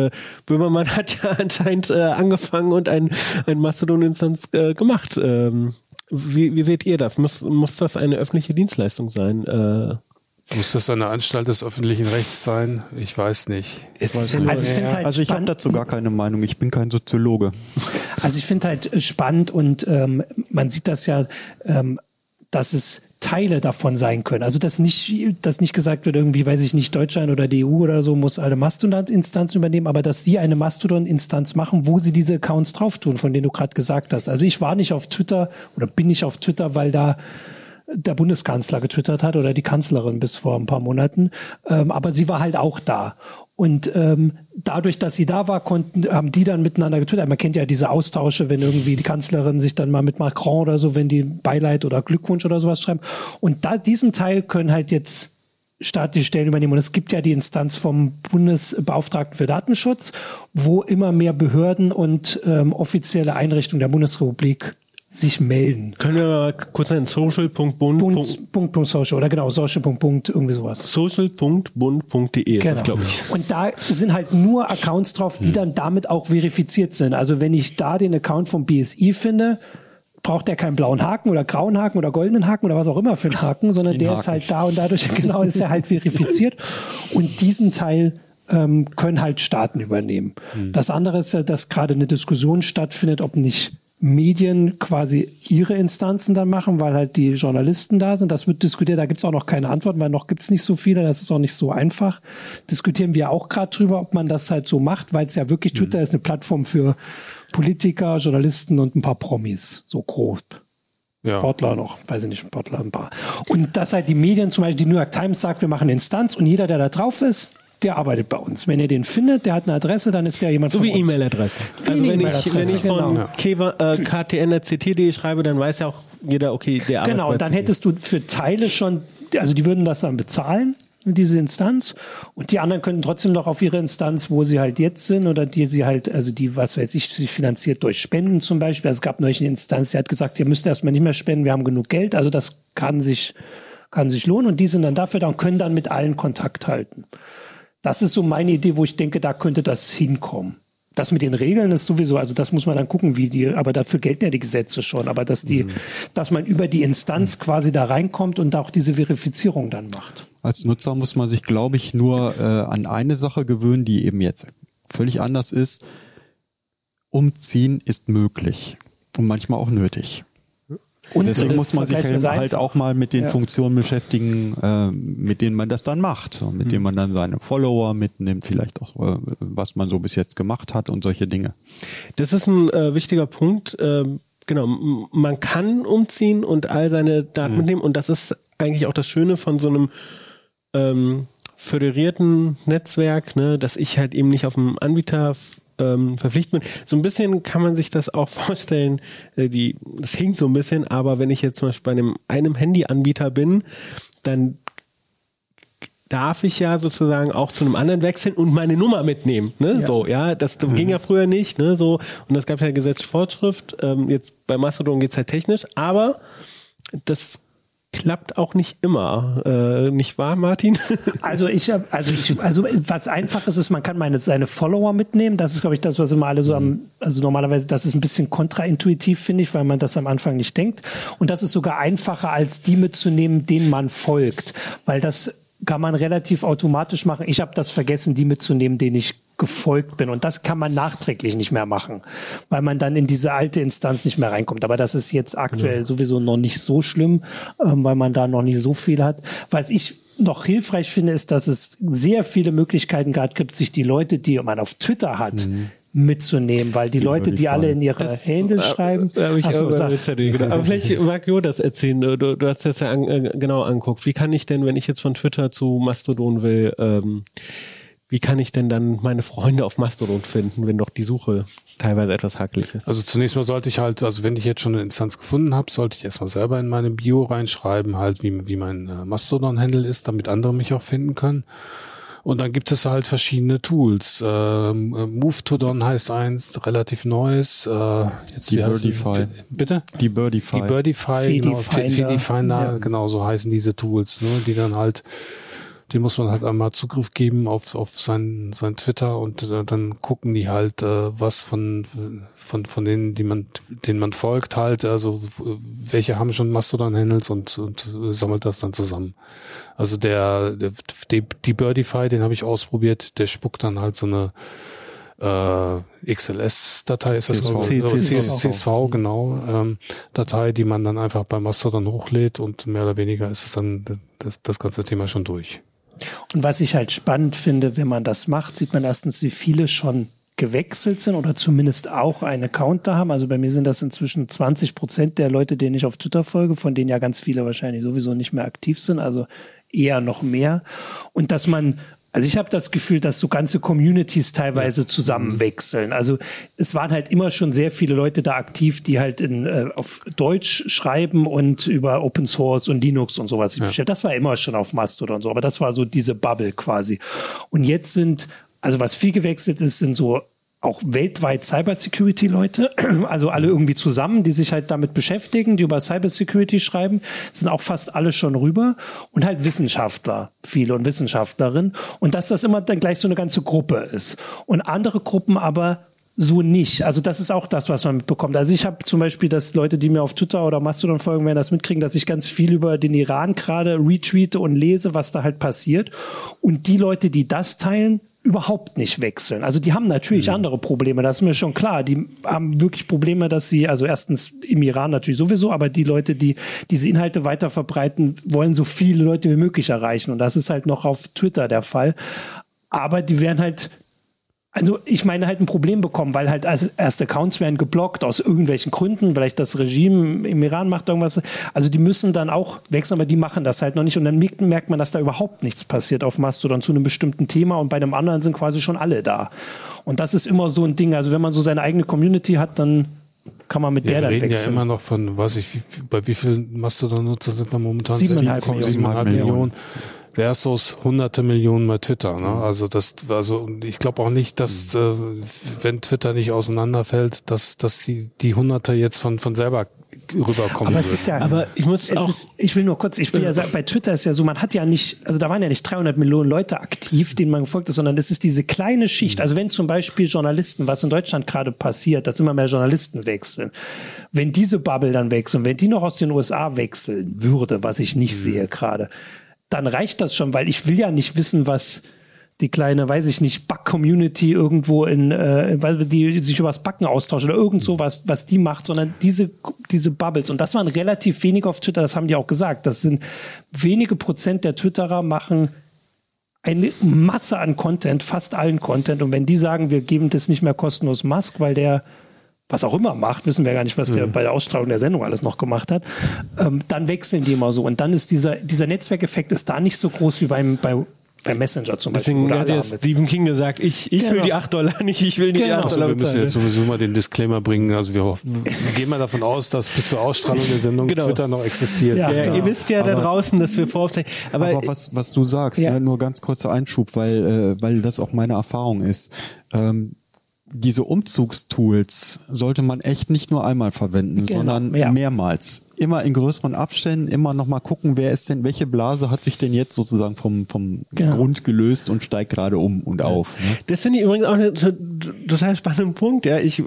Böhmermann hat ja anscheinend angefangen und ein Mastodon-Instanz gemacht. Wie seht ihr das? Muss das eine öffentliche Dienstleistung sein? Muss das eine Anstalt des öffentlichen Rechts sein? Ich weiß nicht. Also ich habe dazu gar keine Meinung. Ich bin kein Soziologe. Also ich finde halt spannend und man sieht das ja, dass es Teile davon sein können. Also dass nicht gesagt wird, irgendwie, weiß ich nicht, Deutschland oder die EU oder so muss eine Mastodon-Instanz übernehmen, aber dass sie eine Mastodon-Instanz machen, wo sie diese Accounts drauf tun, von denen du gerade gesagt hast. Also ich war nicht auf Twitter oder bin nicht auf Twitter, weil da der Bundeskanzler getwittert hat oder die Kanzlerin bis vor ein paar Monaten. Aber sie war halt auch da. Und dadurch, dass sie da war, haben die dann miteinander getwittert. Man kennt ja diese Austausche, wenn irgendwie die Kanzlerin sich dann mal mit Macron oder so, wenn die Beileid oder Glückwunsch oder sowas schreiben. Und diesen Teil können halt jetzt staatliche Stellen übernehmen. Und es gibt ja die Instanz vom Bundesbeauftragten für Datenschutz, wo immer mehr Behörden und offizielle Einrichtungen der Bundesrepublik sich melden. Können wir mal kurz einen social.bund.social oder genau, social.bund, irgendwie sowas. social.bund.de ist das, glaube ich. Und da sind halt nur Accounts drauf, die dann damit auch verifiziert sind. Also wenn ich da den Account vom BSI finde, braucht der keinen blauen Haken oder grauen Haken oder goldenen Haken oder was auch immer für einen Haken, sondern der ist halt da und dadurch genau ist er halt verifiziert. Und diesen Teil können halt Staaten übernehmen. Das andere ist ja, dass gerade eine Diskussion stattfindet, ob nicht Medien quasi ihre Instanzen dann machen, weil halt die Journalisten da sind. Das wird diskutiert, da gibt es auch noch keine Antwort, weil noch gibt es nicht so viele, das ist auch nicht so einfach. Diskutieren wir auch gerade drüber, ob man das halt so macht, weil es ja wirklich Twitter ist eine Plattform für Politiker, Journalisten und ein paar Promis, so grob. Ja. Sportler noch, weiß ich nicht, Sportler ein paar. Und dass halt die Medien, zum Beispiel die New York Times sagt, wir machen eine Instanz und jeder, der da drauf ist, der arbeitet bei uns. Wenn ihr den findet, der hat eine Adresse, dann ist der jemand so von uns. So wie E-Mail-Adresse. Also wenn ich von ktn.ct.de schreibe, dann weiß ja auch jeder, okay, der arbeitet. Genau, und dann hättest du für Teile schon, also die würden das dann bezahlen, diese Instanz. Und die anderen könnten trotzdem noch auf ihre Instanz, wo sie halt jetzt sind oder die sie halt, also die, was weiß ich, sie finanziert durch Spenden zum Beispiel. Also es gab neulich eine Instanz, die hat gesagt, ihr müsst erstmal nicht mehr spenden, wir haben genug Geld. Also das kann sich lohnen und die sind dann dafür da und können dann mit allen Kontakt halten. Das ist so meine Idee, wo ich denke, da könnte das hinkommen. Das mit den Regeln ist sowieso, also das muss man dann gucken, wie die, aber dafür gelten ja die Gesetze schon, aber dass die, dass man über die Instanz quasi da reinkommt und auch diese Verifizierung dann macht. Als Nutzer muss man sich, glaube ich, nur an eine Sache gewöhnen, die eben jetzt völlig anders ist. Umziehen ist möglich und manchmal auch nötig. Und deswegen muss man sich halt auch mal mit den Funktionen beschäftigen, mit denen man das dann macht, mit denen man dann seine Follower mitnimmt, vielleicht auch, was man so bis jetzt gemacht hat und solche Dinge. Das ist ein wichtiger Punkt. Genau, man kann umziehen und all seine Daten mitnehmen, und das ist eigentlich auch das Schöne von so einem föderierten Netzwerk, ne, dass ich halt eben nicht auf dem Anbieter verpflichtet bin. So ein bisschen kann man sich das auch vorstellen, das hinkt so ein bisschen, aber wenn ich jetzt zum Beispiel bei einem Handyanbieter bin, dann darf ich ja sozusagen auch zu einem anderen wechseln und meine Nummer mitnehmen. Ne? Ja. So, ja, das ging ja früher nicht, ne? So, und das gab ja gesetzliche Vorschrift. Jetzt bei Mastodon geht's halt technisch, aber das klappt auch nicht immer, nicht wahr, Martin? Also was einfach ist, man kann seine Follower mitnehmen. Das ist, glaube ich, das, was immer alle so also normalerweise, das ist ein bisschen kontraintuitiv, finde ich, weil man das am Anfang nicht denkt. Und das ist sogar einfacher, als die mitzunehmen, denen man folgt, weil das kann man relativ automatisch machen. Ich habe das vergessen, die mitzunehmen, denen ich gefolgt bin. Und das kann man nachträglich nicht mehr machen, weil man dann in diese alte Instanz nicht mehr reinkommt. Aber das ist jetzt aktuell sowieso noch nicht so schlimm, weil man da noch nicht so viel hat. Was ich noch hilfreich finde, ist, dass es sehr viele Möglichkeiten gerade gibt, sich die Leute, die man auf Twitter hat, mitzunehmen, weil die Leute, die alle in ihre Handle schreiben. Aber vielleicht mag Jo das erzählen. Du hast das ja genau angeguckt. Wie kann ich denn, wenn ich jetzt von Twitter zu Mastodon will, wie kann ich denn dann meine Freunde auf Mastodon finden, wenn doch die Suche teilweise etwas hakelig ist? Also zunächst mal sollte ich halt, also wenn ich jetzt schon eine Instanz gefunden habe, sollte ich erstmal selber in meine Bio reinschreiben, halt wie mein Mastodon-Handle ist, damit andere mich auch finden können. Und dann gibt es halt verschiedene Tools. Move-to-Don heißt eins, relativ neues. Jetzt die Birdify. Bitte? Die Birdify. Die Birdify, genau. Fiedi-Finder, genau, so heißen diese Tools, ne, die dann halt, den muss man halt einmal Zugriff geben auf sein Twitter, und dann gucken die halt, was von denen, denen man folgt halt, also welche haben schon Mastodon-Handles, und sammelt das dann zusammen. Also die Birdify, den habe ich ausprobiert, der spuckt dann halt so eine XLS-Datei, ist das CSV, genau, Datei, die man dann einfach bei Mastodon hochlädt, und mehr oder weniger ist es dann das ganze Thema schon durch. Und was ich halt spannend finde, wenn man das macht, sieht man erstens, wie viele schon gewechselt sind oder zumindest auch einen Account da haben. Also bei mir sind das inzwischen 20% der Leute, denen ich auf Twitter folge, von denen ja ganz viele wahrscheinlich sowieso nicht mehr aktiv sind, also eher noch mehr. Und dass man, also ich habe das Gefühl, dass so ganze Communities teilweise zusammenwechseln. Also es waren halt immer schon sehr viele Leute da aktiv, die halt auf Deutsch schreiben und über Open Source und Linux und sowas. Ja. Das war immer schon auf Mastodon und so, aber das war so diese Bubble quasi. Und jetzt sind, also was viel gewechselt ist, sind so auch weltweit Cybersecurity-Leute, also alle irgendwie zusammen, die sich halt damit beschäftigen, die über Cybersecurity schreiben, sind auch fast alle schon rüber, und halt Wissenschaftler, viele und Wissenschaftlerinnen, und dass das immer dann gleich so eine ganze Gruppe ist und andere Gruppen aber so nicht. Also das ist auch das, was man mitbekommt. Also ich habe zum Beispiel, dass Leute, die mir auf Twitter oder Mastodon folgen, werden das mitkriegen, dass ich ganz viel über den Iran gerade retweete und lese, was da halt passiert. Und die Leute, die das teilen, überhaupt nicht wechseln. Also die haben natürlich andere Probleme, das ist mir schon klar. Die haben wirklich Probleme, dass sie, also erstens im Iran natürlich sowieso, aber die Leute, die diese Inhalte weiter verbreiten, wollen so viele Leute wie möglich erreichen. Und das ist halt noch auf Twitter der Fall. Aber die werden halt, also ich meine, halt ein Problem bekommen, weil halt erst Accounts werden geblockt aus irgendwelchen Gründen, vielleicht das Regime im Iran macht irgendwas. Also die müssen dann auch wechseln, aber die machen das halt noch nicht. Und dann merkt man, dass da überhaupt nichts passiert auf Mastodon zu einem bestimmten Thema, und bei einem anderen sind quasi schon alle da. Und das ist immer so ein Ding. Also wenn man so seine eigene Community hat, dann kann man mit dann wechseln. Wir reden ja immer noch von, weiß ich, bei wie vielen Mastodon-Nutzer sind wir momentan? 7,5 Millionen. Versus hunderte Millionen bei Twitter. Ne? Also ich glaube auch nicht, dass wenn Twitter nicht auseinanderfällt, dass die Hunderte jetzt von selber rüberkommen. Aber es ist ja, aber ich muss auch. Ich will nur kurz, ich will ja sagen, bei Twitter ist ja so, man hat ja nicht, also da waren ja nicht 300 Millionen Leute aktiv, denen man gefolgt ist, sondern das ist diese kleine Schicht. Also wenn zum Beispiel Journalisten, was in Deutschland gerade passiert, dass immer mehr Journalisten wechseln, wenn diese Bubble dann wechseln, wenn die noch aus den USA wechseln würde, was ich nicht sehe gerade, dann reicht das schon, weil ich will ja nicht wissen, was die kleine, weiß ich nicht, Back-Community irgendwo in, weil die sich übers Backen austauschen oder irgend sowas, was die macht, sondern diese Bubbles. Und das waren relativ wenig auf Twitter, das haben die auch gesagt. Das sind wenige Prozent der Twitterer machen eine Masse an Content, fast allen Content. Und wenn die sagen, wir geben das nicht mehr kostenlos Musk, weil der was auch immer macht, wissen wir gar nicht, was der bei der Ausstrahlung der Sendung alles noch gemacht hat, dann wechseln die immer so. Und dann ist dieser Netzwerkeffekt ist da nicht so groß wie bei Messenger zum Beispiel. Deswegen hat ja Stephen King gesagt, ich will die $8 nicht, ich will die $8 bezahlen. Wir müssen jetzt sowieso mal den Disclaimer bringen, also wir gehen mal davon aus, dass bis zur Ausstrahlung der Sendung Twitter noch existiert. Ja, ja. Ihr wisst ja da draußen, dass wir voraufzeichnen. Aber was du sagst, ne, nur ganz kurzer Einschub, weil das auch meine Erfahrung ist. Diese Umzugstools sollte man echt nicht nur einmal verwenden, sondern mehrmals. Immer in größeren Abständen, immer nochmal gucken, wer ist denn, welche Blase hat sich denn jetzt sozusagen vom Grund gelöst und steigt gerade um und auf. Ne? Das finde ich übrigens auch einen total spannenden Punkt. Ja, ich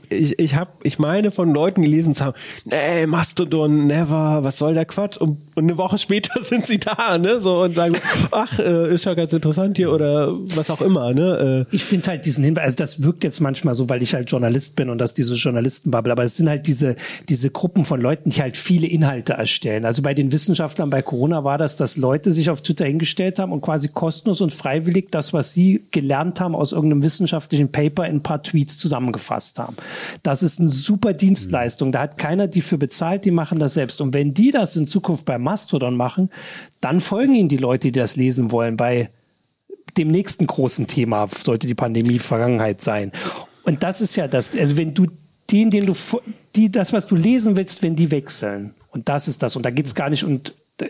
meine von Leuten gelesen zu haben, nee, Mastodon, never, was soll der Quatsch? Und eine Woche später sind sie da, ne? So und sagen, ach, ist ja ganz interessant hier oder was auch immer. Ne? Ich finde halt diesen Hinweis, also das wirkt jetzt manchmal so, weil ich halt Journalist bin und das diese Journalistenbubble, aber es sind halt diese Gruppen von Leuten, die halt viele Inhalte erstellen. Also bei den Wissenschaftlern bei Corona war das, dass Leute sich auf Twitter hingestellt haben und quasi kostenlos und freiwillig das, was sie gelernt haben, aus irgendeinem wissenschaftlichen Paper in ein paar Tweets zusammengefasst haben. Das ist eine super Dienstleistung. Da hat keiner die für bezahlt, die machen das selbst. Und wenn die das in Zukunft bei Mastodon machen, dann folgen ihnen die Leute, die das lesen wollen. Bei dem nächsten großen Thema sollte die Pandemie Vergangenheit sein. Und das ist ja das, also wenn du das, was du lesen willst, wenn die wechseln. Und das ist das. Und da geht es gar nicht um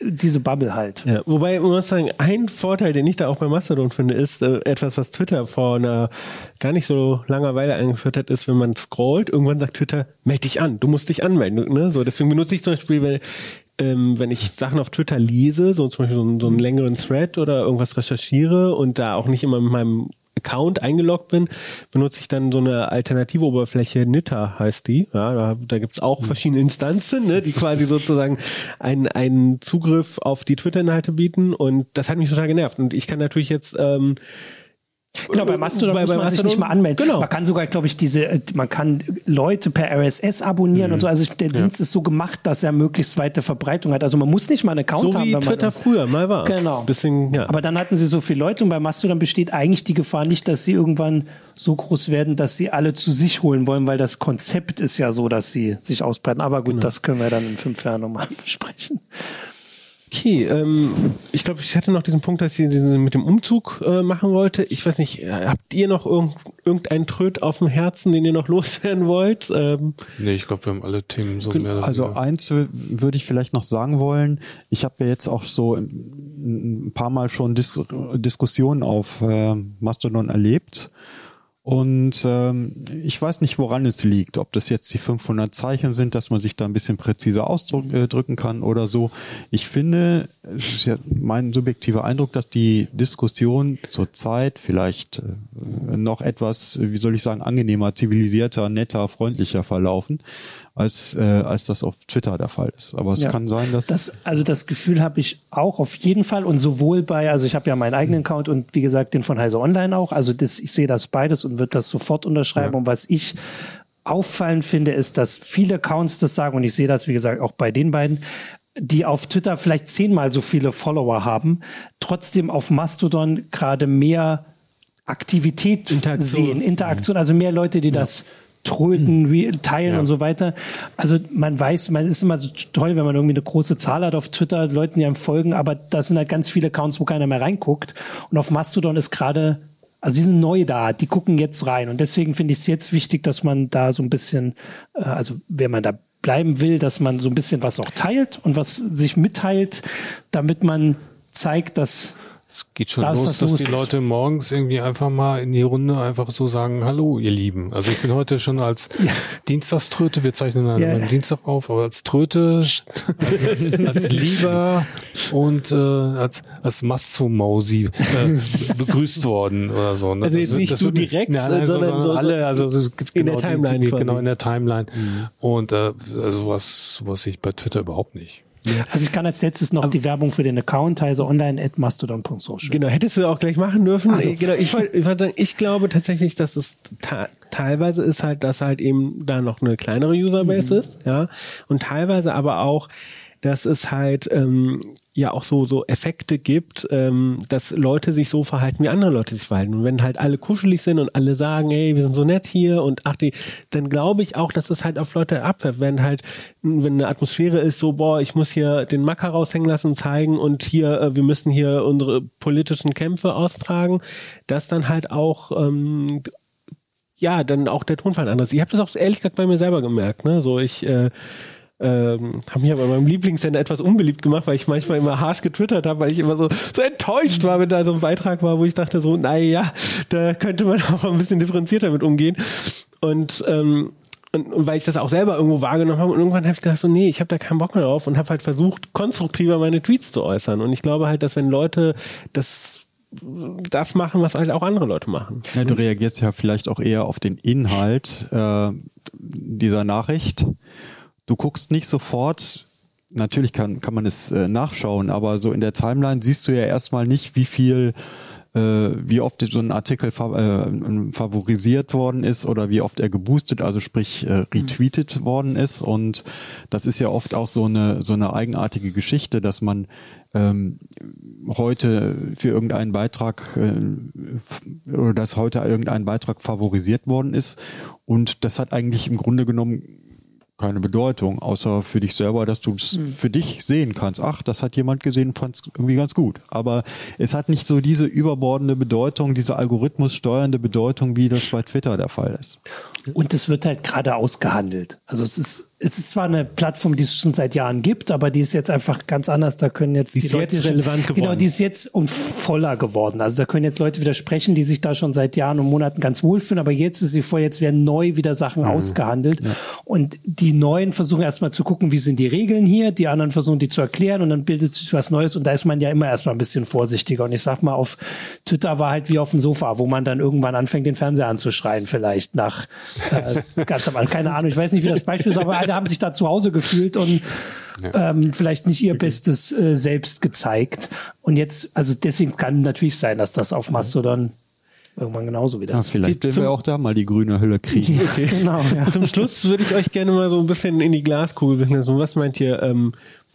diese Bubble halt. Ja, wobei, man muss sagen, ein Vorteil, den ich da auch bei Mastodon finde, ist etwas, was Twitter vor einer gar nicht so langer Weile eingeführt hat, ist, wenn man scrollt, irgendwann sagt Twitter, meld dich an, du musst dich anmelden. Ne? So, deswegen benutze ich zum Beispiel, wenn ich Sachen auf Twitter lese, so zum Beispiel so einen längeren Thread oder irgendwas recherchiere und da auch nicht immer mit meinem Account eingeloggt bin, benutze ich dann so eine alternative Oberfläche, Nitter heißt die. Ja, da gibt's auch verschiedene Instanzen, ne, die quasi sozusagen einen Zugriff auf die Twitter-Inhalte bieten und das hat mich total genervt. Und ich kann natürlich jetzt genau, bei Mastodon muss man sich nicht mal anmelden. Genau. Man kann sogar, glaube ich, man kann Leute per RSS abonnieren und so. Also der Dienst ist so gemacht, dass er möglichst weite Verbreitung hat. Also man muss nicht mal einen Account haben. So wie Twitter früher mal war. Genau. Deswegen, ja. Aber dann hatten sie so viele Leute und bei Mastodon besteht eigentlich die Gefahr nicht, dass sie irgendwann so groß werden, dass sie alle zu sich holen wollen, weil das Konzept ist ja so, dass sie sich ausbreiten. Aber gut, das können wir dann in 5 Jahren nochmal besprechen. Okay, ich glaube, ich hatte noch diesen Punkt, dass ich mit dem Umzug machen wollte. Ich weiß nicht, habt ihr noch irgendeinen Tröd auf dem Herzen, den ihr noch loswerden wollt? Nee, ich glaube, wir haben alle Themen so mehr. Also eins würde ich vielleicht noch sagen wollen. Ich habe ja jetzt auch so ein paar Mal schon Diskussionen auf Mastodon erlebt. Und ich weiß nicht, woran es liegt, ob das jetzt die 500 Zeichen sind, dass man sich da ein bisschen präziser ausdrücken kann oder so. Ich finde, es ist ja mein subjektiver Eindruck, dass die Diskussion zurzeit vielleicht noch etwas, wie soll ich sagen, angenehmer, zivilisierter, netter, freundlicher verlaufen, als das auf Twitter der Fall ist. Aber es kann sein, dass... Also das Gefühl habe ich auch auf jeden Fall und sowohl bei, also ich habe ja meinen eigenen Account und wie gesagt den von Heise Online auch, also das, ich sehe das beides und würde das sofort unterschreiben. Ja. Und was ich auffallend finde, ist, dass viele Accounts das sagen und ich sehe das, wie gesagt, auch bei den beiden, die auf Twitter vielleicht 10-mal so viele Follower haben, trotzdem auf Mastodon gerade mehr Aktivität sehen, Interaktion, also mehr Leute, die das tröten, teilen und so weiter. Also man weiß, man ist immer so toll, wenn man irgendwie eine große Zahl hat auf Twitter, Leuten, die einem folgen, aber da sind halt ganz viele Accounts, wo keiner mehr reinguckt. Und auf Mastodon ist gerade, also die sind neu da, die gucken jetzt rein. Und deswegen finde ich es jetzt wichtig, dass man da so ein bisschen, also wenn man da bleiben will, dass man so ein bisschen was auch teilt und was sich mitteilt, damit man zeigt, dass Es geht schon los, dass die Leute morgens irgendwie einfach mal in die Runde einfach so sagen, hallo ihr Lieben. Also ich bin heute schon als Dienstagströte, wir zeichnen einen Dienstag auf, aber als Tröte, als Lieber und als Mastomausi begrüßt worden oder so. Und also das jetzt wird, nicht das so wird, direkt, ja, nein, sondern so alle, also es gibt in genau der Timeline. Genau in der Timeline. Mhm. Und sowas sehe ich bei Twitter überhaupt nicht. Also ich kann als letztes noch die Werbung für den Account Heise online @mastodon.social. Genau, hättest du auch gleich machen dürfen. Also. Genau, ich wollte sagen, ich glaube tatsächlich, dass es teilweise ist halt, dass halt eben da noch eine kleinere Userbase ist, ja, und teilweise aber auch, dass es halt ja auch so Effekte gibt, dass Leute sich so verhalten, wie andere Leute sich verhalten. Und wenn halt alle kuschelig sind und alle sagen, hey, wir sind so nett hier und ach die, dann glaube ich auch, dass es halt auf Leute abfällt. Wenn eine Atmosphäre ist, so boah, ich muss hier den Macker raushängen lassen und zeigen und hier, wir müssen hier unsere politischen Kämpfe austragen, dass dann halt auch dann auch der Tonfall anders. Ich habe das auch ehrlich gesagt bei mir selber gemerkt, ne? So ich habe mich aber bei meinem Lieblingssender etwas unbeliebt gemacht, weil ich manchmal immer harsch getwittert habe, weil ich immer so enttäuscht war, wenn da so ein Beitrag war, wo ich dachte so, naja, da könnte man auch ein bisschen differenzierter mit umgehen. Und weil ich das auch selber irgendwo wahrgenommen habe und irgendwann habe ich gedacht so, nee, ich habe da keinen Bock mehr drauf und habe halt versucht, konstruktiver meine Tweets zu äußern. Und ich glaube halt, dass wenn Leute das machen, was halt auch andere Leute machen. Ja, du reagierst ja vielleicht auch eher auf den Inhalt dieser Nachricht. Du guckst nicht sofort, natürlich kann man es nachschauen, aber so in der Timeline siehst du ja erstmal nicht, wie viel, wie oft so ein Artikel favorisiert worden ist oder wie oft er geboostet, also sprich retweetet worden ist. Und das ist ja oft auch so eine eigenartige Geschichte, dass man heute für irgendeinen Beitrag oder dass heute irgendein Beitrag favorisiert worden ist. Und das hat eigentlich im Grunde genommen keine Bedeutung, außer für dich selber, dass du es für dich sehen kannst. Ach, das hat jemand gesehen, fand es irgendwie ganz gut. Aber es hat nicht so diese überbordende Bedeutung, diese algorithmussteuernde Bedeutung, wie das bei Twitter der Fall ist. Und es wird halt gerade ausgehandelt. Also es ist zwar eine Plattform, die es schon seit Jahren gibt, aber die ist jetzt einfach ganz anders. Da können jetzt die Leute relevant geworden. Genau, die ist jetzt voller geworden. Also da können jetzt Leute widersprechen, die sich da schon seit Jahren und Monaten ganz wohlfühlen. Aber jetzt ist sie vor, jetzt werden neu wieder Sachen ausgehandelt. Ja. Und die Neuen versuchen erstmal zu gucken, wie sind die Regeln hier. Die anderen versuchen, die zu erklären. Und dann bildet sich was Neues. Und da ist man ja immer erstmal ein bisschen vorsichtiger. Und ich sag mal, auf Twitter war halt wie auf dem Sofa, wo man dann irgendwann anfängt, den Fernseher anzuschreien vielleicht nach ganz am Anfang. Keine Ahnung, ich weiß nicht, wie das Beispiel ist, aber haben sich da zu Hause gefühlt und vielleicht nicht ihr Bestes selbst gezeigt. Und jetzt, also deswegen kann natürlich sein, dass das auf Mastodon irgendwann genauso wieder. Vielleicht werden wir auch da mal die grüne Hölle kriegen. Okay. Genau, ja. Zum Schluss würde ich euch gerne mal so ein bisschen in die Glaskugel befinden. Was meint ihr,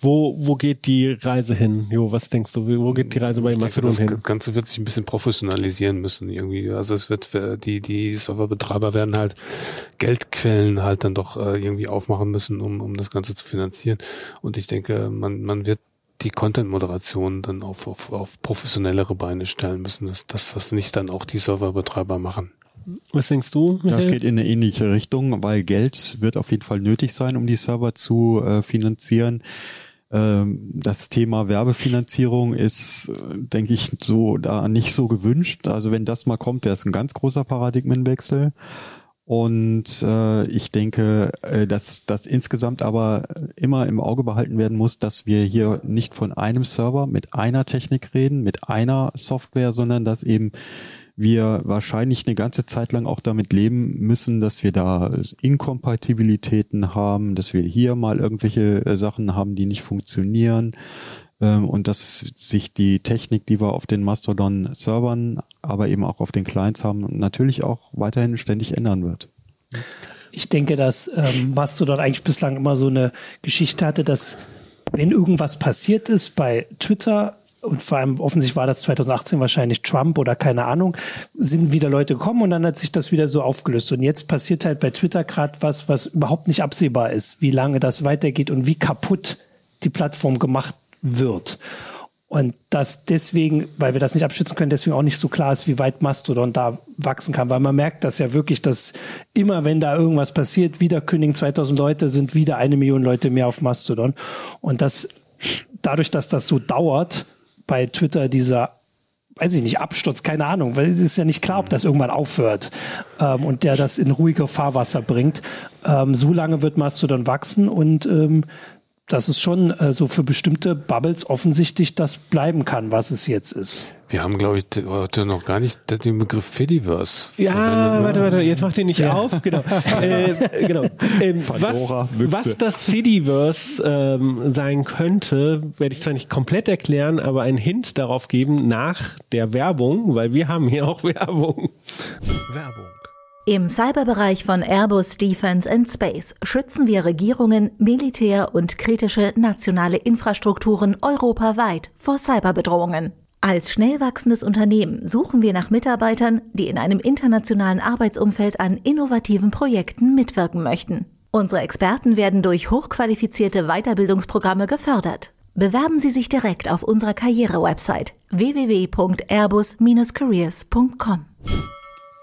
wo geht die Reise hin? Jo, was denkst du, wo geht die Reise bei Mastodon hin? Das Ganze wird sich ein bisschen professionalisieren müssen irgendwie. Also es wird, die Serverbetreiber werden halt Geldquellen halt dann doch irgendwie aufmachen müssen, um das Ganze zu finanzieren. Und ich denke, man wird die Content-Moderation dann auf professionellere Beine stellen müssen, dass das nicht dann auch die Serverbetreiber machen. Was denkst du, Michael? Das geht in eine ähnliche Richtung, weil Geld wird auf jeden Fall nötig sein, um die Server zu finanzieren. Das Thema Werbefinanzierung ist, denke ich, so da nicht so gewünscht. Also wenn das mal kommt, wäre es ein ganz großer Paradigmenwechsel. Und ich denke, dass das insgesamt aber immer im Auge behalten werden muss, dass wir hier nicht von einem Server mit einer Technik reden, mit einer Software, sondern dass eben wir wahrscheinlich eine ganze Zeit lang auch damit leben müssen, dass wir da Inkompatibilitäten haben, dass wir hier mal irgendwelche Sachen haben, die nicht funktionieren. Und dass sich die Technik, die wir auf den Mastodon-Servern, aber eben auch auf den Clients haben, natürlich auch weiterhin ständig ändern wird. Ich denke, dass Mastodon eigentlich bislang immer so eine Geschichte hatte, dass wenn irgendwas passiert ist bei Twitter, und vor allem offensichtlich war das 2018 wahrscheinlich Trump oder keine Ahnung, sind wieder Leute gekommen und dann hat sich das wieder so aufgelöst. Und jetzt passiert halt bei Twitter gerade was überhaupt nicht absehbar ist, wie lange das weitergeht und wie kaputt die Plattform gemacht wird. Und das deswegen, weil wir das nicht abschätzen können, deswegen auch nicht so klar ist, wie weit Mastodon da wachsen kann, weil man merkt das ja wirklich, dass immer, wenn da irgendwas passiert, wieder kündigen 2000 Leute, sind wieder 1 Million Leute mehr auf Mastodon. Und das dadurch, dass das so dauert, bei Twitter dieser weiß ich nicht, Absturz, keine Ahnung, weil es ist ja nicht klar, ob das irgendwann aufhört und der das in ruhige Fahrwasser bringt. So lange wird Mastodon wachsen und das ist schon so für bestimmte Bubbles offensichtlich, das bleiben kann, was es jetzt ist. Wir haben, glaube ich, heute noch gar nicht den Begriff Fediverse. Ja, warte, jetzt mach den nicht auf. Genau. Genau. Was das Fediverse sein könnte, werde ich zwar nicht komplett erklären, aber einen Hint darauf geben nach der Werbung, weil wir haben hier auch Werbung. Im Cyberbereich von Airbus Defense and Space schützen wir Regierungen, Militär und kritische nationale Infrastrukturen europaweit vor Cyberbedrohungen. Als schnell wachsendes Unternehmen suchen wir nach Mitarbeitern, die in einem internationalen Arbeitsumfeld an innovativen Projekten mitwirken möchten. Unsere Experten werden durch hochqualifizierte Weiterbildungsprogramme gefördert. Bewerben Sie sich direkt auf unserer Karriere-Website www.airbus-careers.com.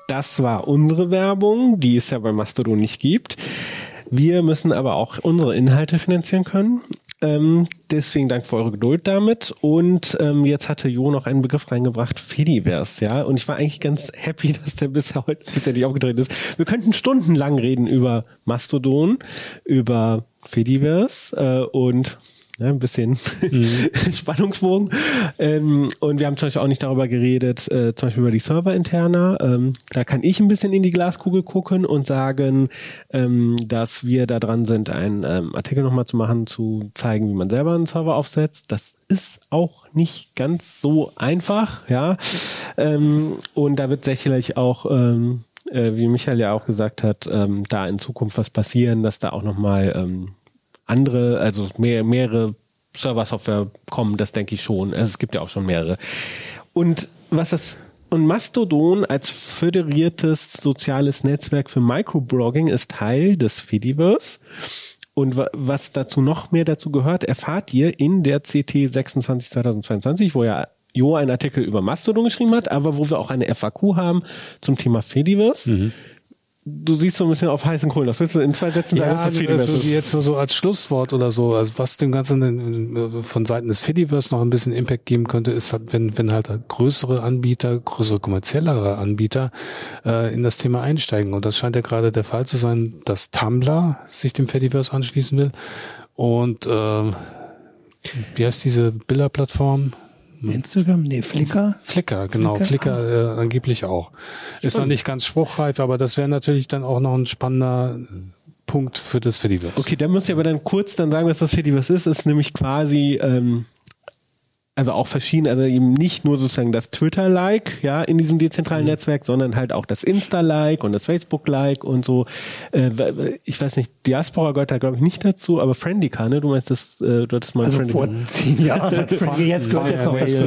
Das war unsere Werbung, die es ja bei Mastodon nicht gibt. Wir müssen aber auch unsere Inhalte finanzieren können. Deswegen danke für eure Geduld damit. Und jetzt hatte Jo noch einen Begriff reingebracht, Fediverse, ja. Und ich war eigentlich ganz happy, dass der bisher nicht aufgetreten ist. Wir könnten stundenlang reden über Mastodon, über Fediverse und ein bisschen Spannungsbogen. Und wir haben zum Beispiel auch nicht darüber geredet, zum Beispiel über die Server-Interna. Da kann ich ein bisschen in die Glaskugel gucken und sagen, dass wir da dran sind, einen Artikel nochmal zu machen, zu zeigen, wie man selber einen Server aufsetzt. Das ist auch nicht ganz so einfach, ja. Und da wird sicherlich auch, wie Michael ja auch gesagt hat, da in Zukunft was passieren, dass da auch nochmal andere, also mehrere Server-Software kommen, das denke ich schon. Also es gibt ja auch schon mehrere. Und Mastodon als föderiertes soziales Netzwerk für Microblogging ist Teil des Fediverse. Und was dazu noch mehr dazu gehört, erfahrt ihr in der CT 26 2022, wo ja Jo einen Artikel über Mastodon geschrieben hat, aber wo wir auch eine FAQ haben zum Thema Fediverse. Mhm. Du siehst so ein bisschen auf heißen Kohlen. Das willst du in zwei Sätzen sagen, dass das Fediverse ist. Jetzt so als Schlusswort oder so, also was dem Ganzen von Seiten des Fediverse noch ein bisschen Impact geben könnte, ist halt, wenn halt größere Anbieter, größere kommerziellere Anbieter in das Thema einsteigen. Und das scheint ja gerade der Fall zu sein, dass Tumblr sich dem Fediverse anschließen will. Und wie heißt diese Bilderplattform? Instagram? Nee, Flickr? Flickr, genau. Flickr angeblich auch. Stimmt. Ist noch nicht ganz spruchreif, aber das wäre natürlich dann auch noch ein spannender Punkt für das Fediverse. Okay, da muss ich aber dann kurz dann sagen, dass das Fediverse ist nämlich quasi also auch verschieden, also eben nicht nur sozusagen das Twitter-like, ja, in diesem dezentralen Netzwerk, sondern halt auch das Insta-like und das Facebook-like und so. Ich weiß nicht, Diaspora gehört da glaube ich nicht dazu, aber Friendica, ne? Du meinst das, du hattest mal also Friendica. Vor 10 Jahren. Jetzt gehört jetzt noch das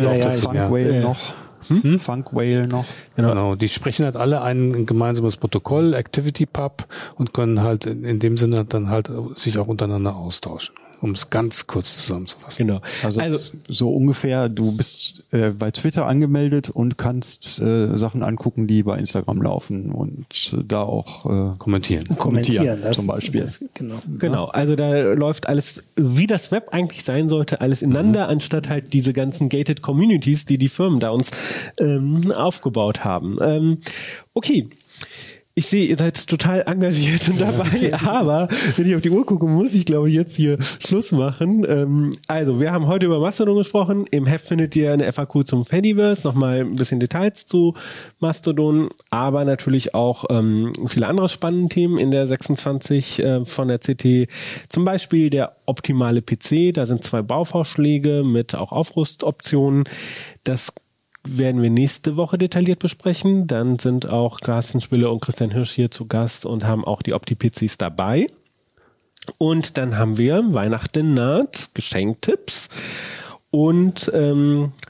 Funkwhale noch. Funkwhale noch. Genau, die sprechen halt alle ein gemeinsames Protokoll, ActivityPub, und können halt in dem Sinne dann halt sich auch untereinander austauschen. Um es ganz kurz zusammenzufassen. Genau. Also so ungefähr, du bist bei Twitter angemeldet und kannst Sachen angucken, die bei Instagram laufen und da auch kommentieren. Kommentieren zum Beispiel. Genau. Also da läuft alles, wie das Web eigentlich sein sollte, alles ineinander, anstatt halt diese ganzen gated Communities, die Firmen da uns aufgebaut haben. Okay. Ich sehe, ihr seid total engagiert und dabei, aber wenn ich auf die Uhr gucke, muss ich glaube ich jetzt hier Schluss machen. Also, wir haben heute über Mastodon gesprochen. Im Heft findet ihr eine FAQ zum Fediverse, nochmal ein bisschen Details zu Mastodon, aber natürlich auch viele andere spannende Themen in der 26 von der CT. Zum Beispiel der optimale PC, da sind 2 Bauvorschläge mit auch Aufrüstoptionen. Das werden wir nächste Woche detailliert besprechen. Dann sind auch Carsten Spille und Christian Hirsch hier zu Gast und haben auch die Opti-PCs dabei. Und dann haben wir Weihnachten naht, Geschenktipps und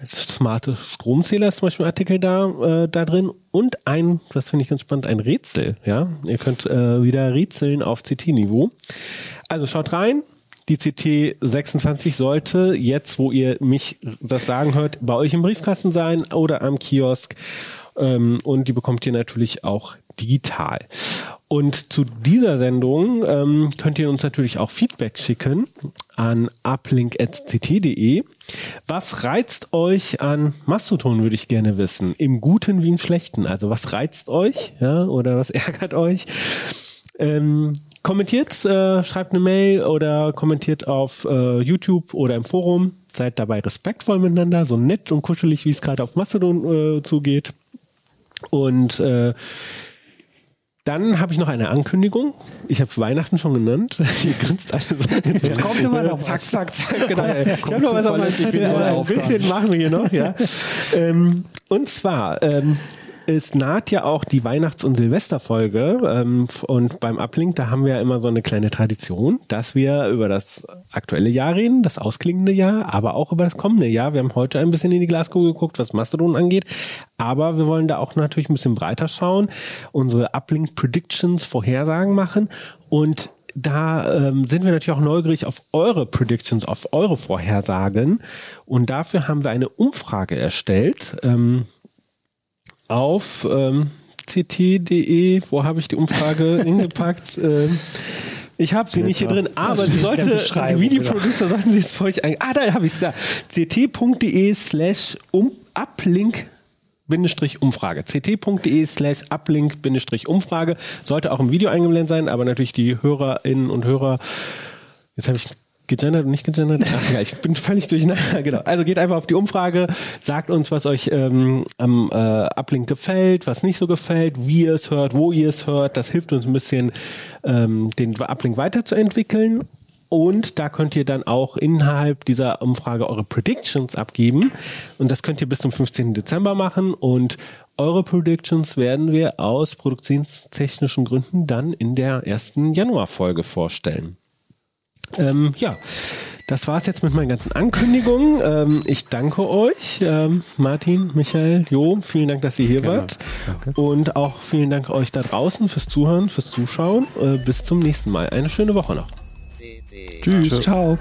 smarte Stromzähler ist zum Beispiel ein Artikel da drin und ein, das finde ich ganz spannend, ein Rätsel. Ja, ihr könnt wieder rätseln auf CT-Niveau. Also schaut rein. Die CT 26 sollte jetzt, wo ihr mich das sagen hört, bei euch im Briefkasten sein oder am Kiosk. Und die bekommt ihr natürlich auch digital. Und zu dieser Sendung könnt ihr uns natürlich auch Feedback schicken an uplink@ct.de. Was reizt euch an Mastodon, würde ich gerne wissen. Im Guten wie im Schlechten. Also was reizt euch, ja, oder was ärgert euch? Kommentiert, schreibt eine Mail oder kommentiert auf YouTube oder im Forum. Seid dabei respektvoll miteinander, so nett und kuschelig, wie es gerade auf Mastodon zugeht. Und dann habe ich noch eine Ankündigung. Ich habe Weihnachten schon genannt. Ihr grinst alle so. Jetzt kommt immer noch zack, zack, zack. Genau. Ich habe noch was auf meinem Zettel. Ein bisschen machen wir hier noch. Ja. Und zwar es naht ja auch die Weihnachts- und Silvesterfolge. Und beim Uplink, da haben wir ja immer so eine kleine Tradition, dass wir über das aktuelle Jahr reden, das ausklingende Jahr, aber auch über das kommende Jahr. Wir haben heute ein bisschen in die Glaskugel geguckt, was Mastodon angeht. Aber wir wollen da auch natürlich ein bisschen breiter schauen, unsere Uplink-Predictions, Vorhersagen machen. Und da sind wir natürlich auch neugierig auf eure Predictions, auf eure Vorhersagen. Und dafür haben wir eine Umfrage erstellt auf ct.de. Wo habe ich die Umfrage hingepackt? Ich habe sie nicht hier drin, aber sie sollte, wie die Producer, sollten sie es für euch ein. Ah, da habe ich es da. ct.de/uplink Umfrage. ct.de/uplink-Umfrage. Sollte auch im Video eingeblendet sein, aber natürlich die HörerInnen und Hörer. Jetzt habe ich gegendert und nicht gegendert. Ach ja, ich bin völlig durcheinander. Genau. Also geht einfach auf die Umfrage, sagt uns, was euch am Uplink gefällt, was nicht so gefällt, wie ihr es hört, wo ihr es hört. Das hilft uns ein bisschen, den Uplink weiterzuentwickeln. Und da könnt ihr dann auch innerhalb dieser Umfrage eure Predictions abgeben. Und das könnt ihr bis zum 15. Dezember machen. Und eure Predictions werden wir aus produktionstechnischen Gründen dann in der ersten Januarfolge vorstellen. Ja, das war's jetzt mit meinen ganzen Ankündigungen. Ich danke euch, Martin, Michael, Jo, vielen Dank, dass ihr hier wart. Danke. Und auch vielen Dank euch da draußen fürs Zuhören, fürs Zuschauen. Bis zum nächsten Mal. Eine schöne Woche noch. Tschüss. Ciao.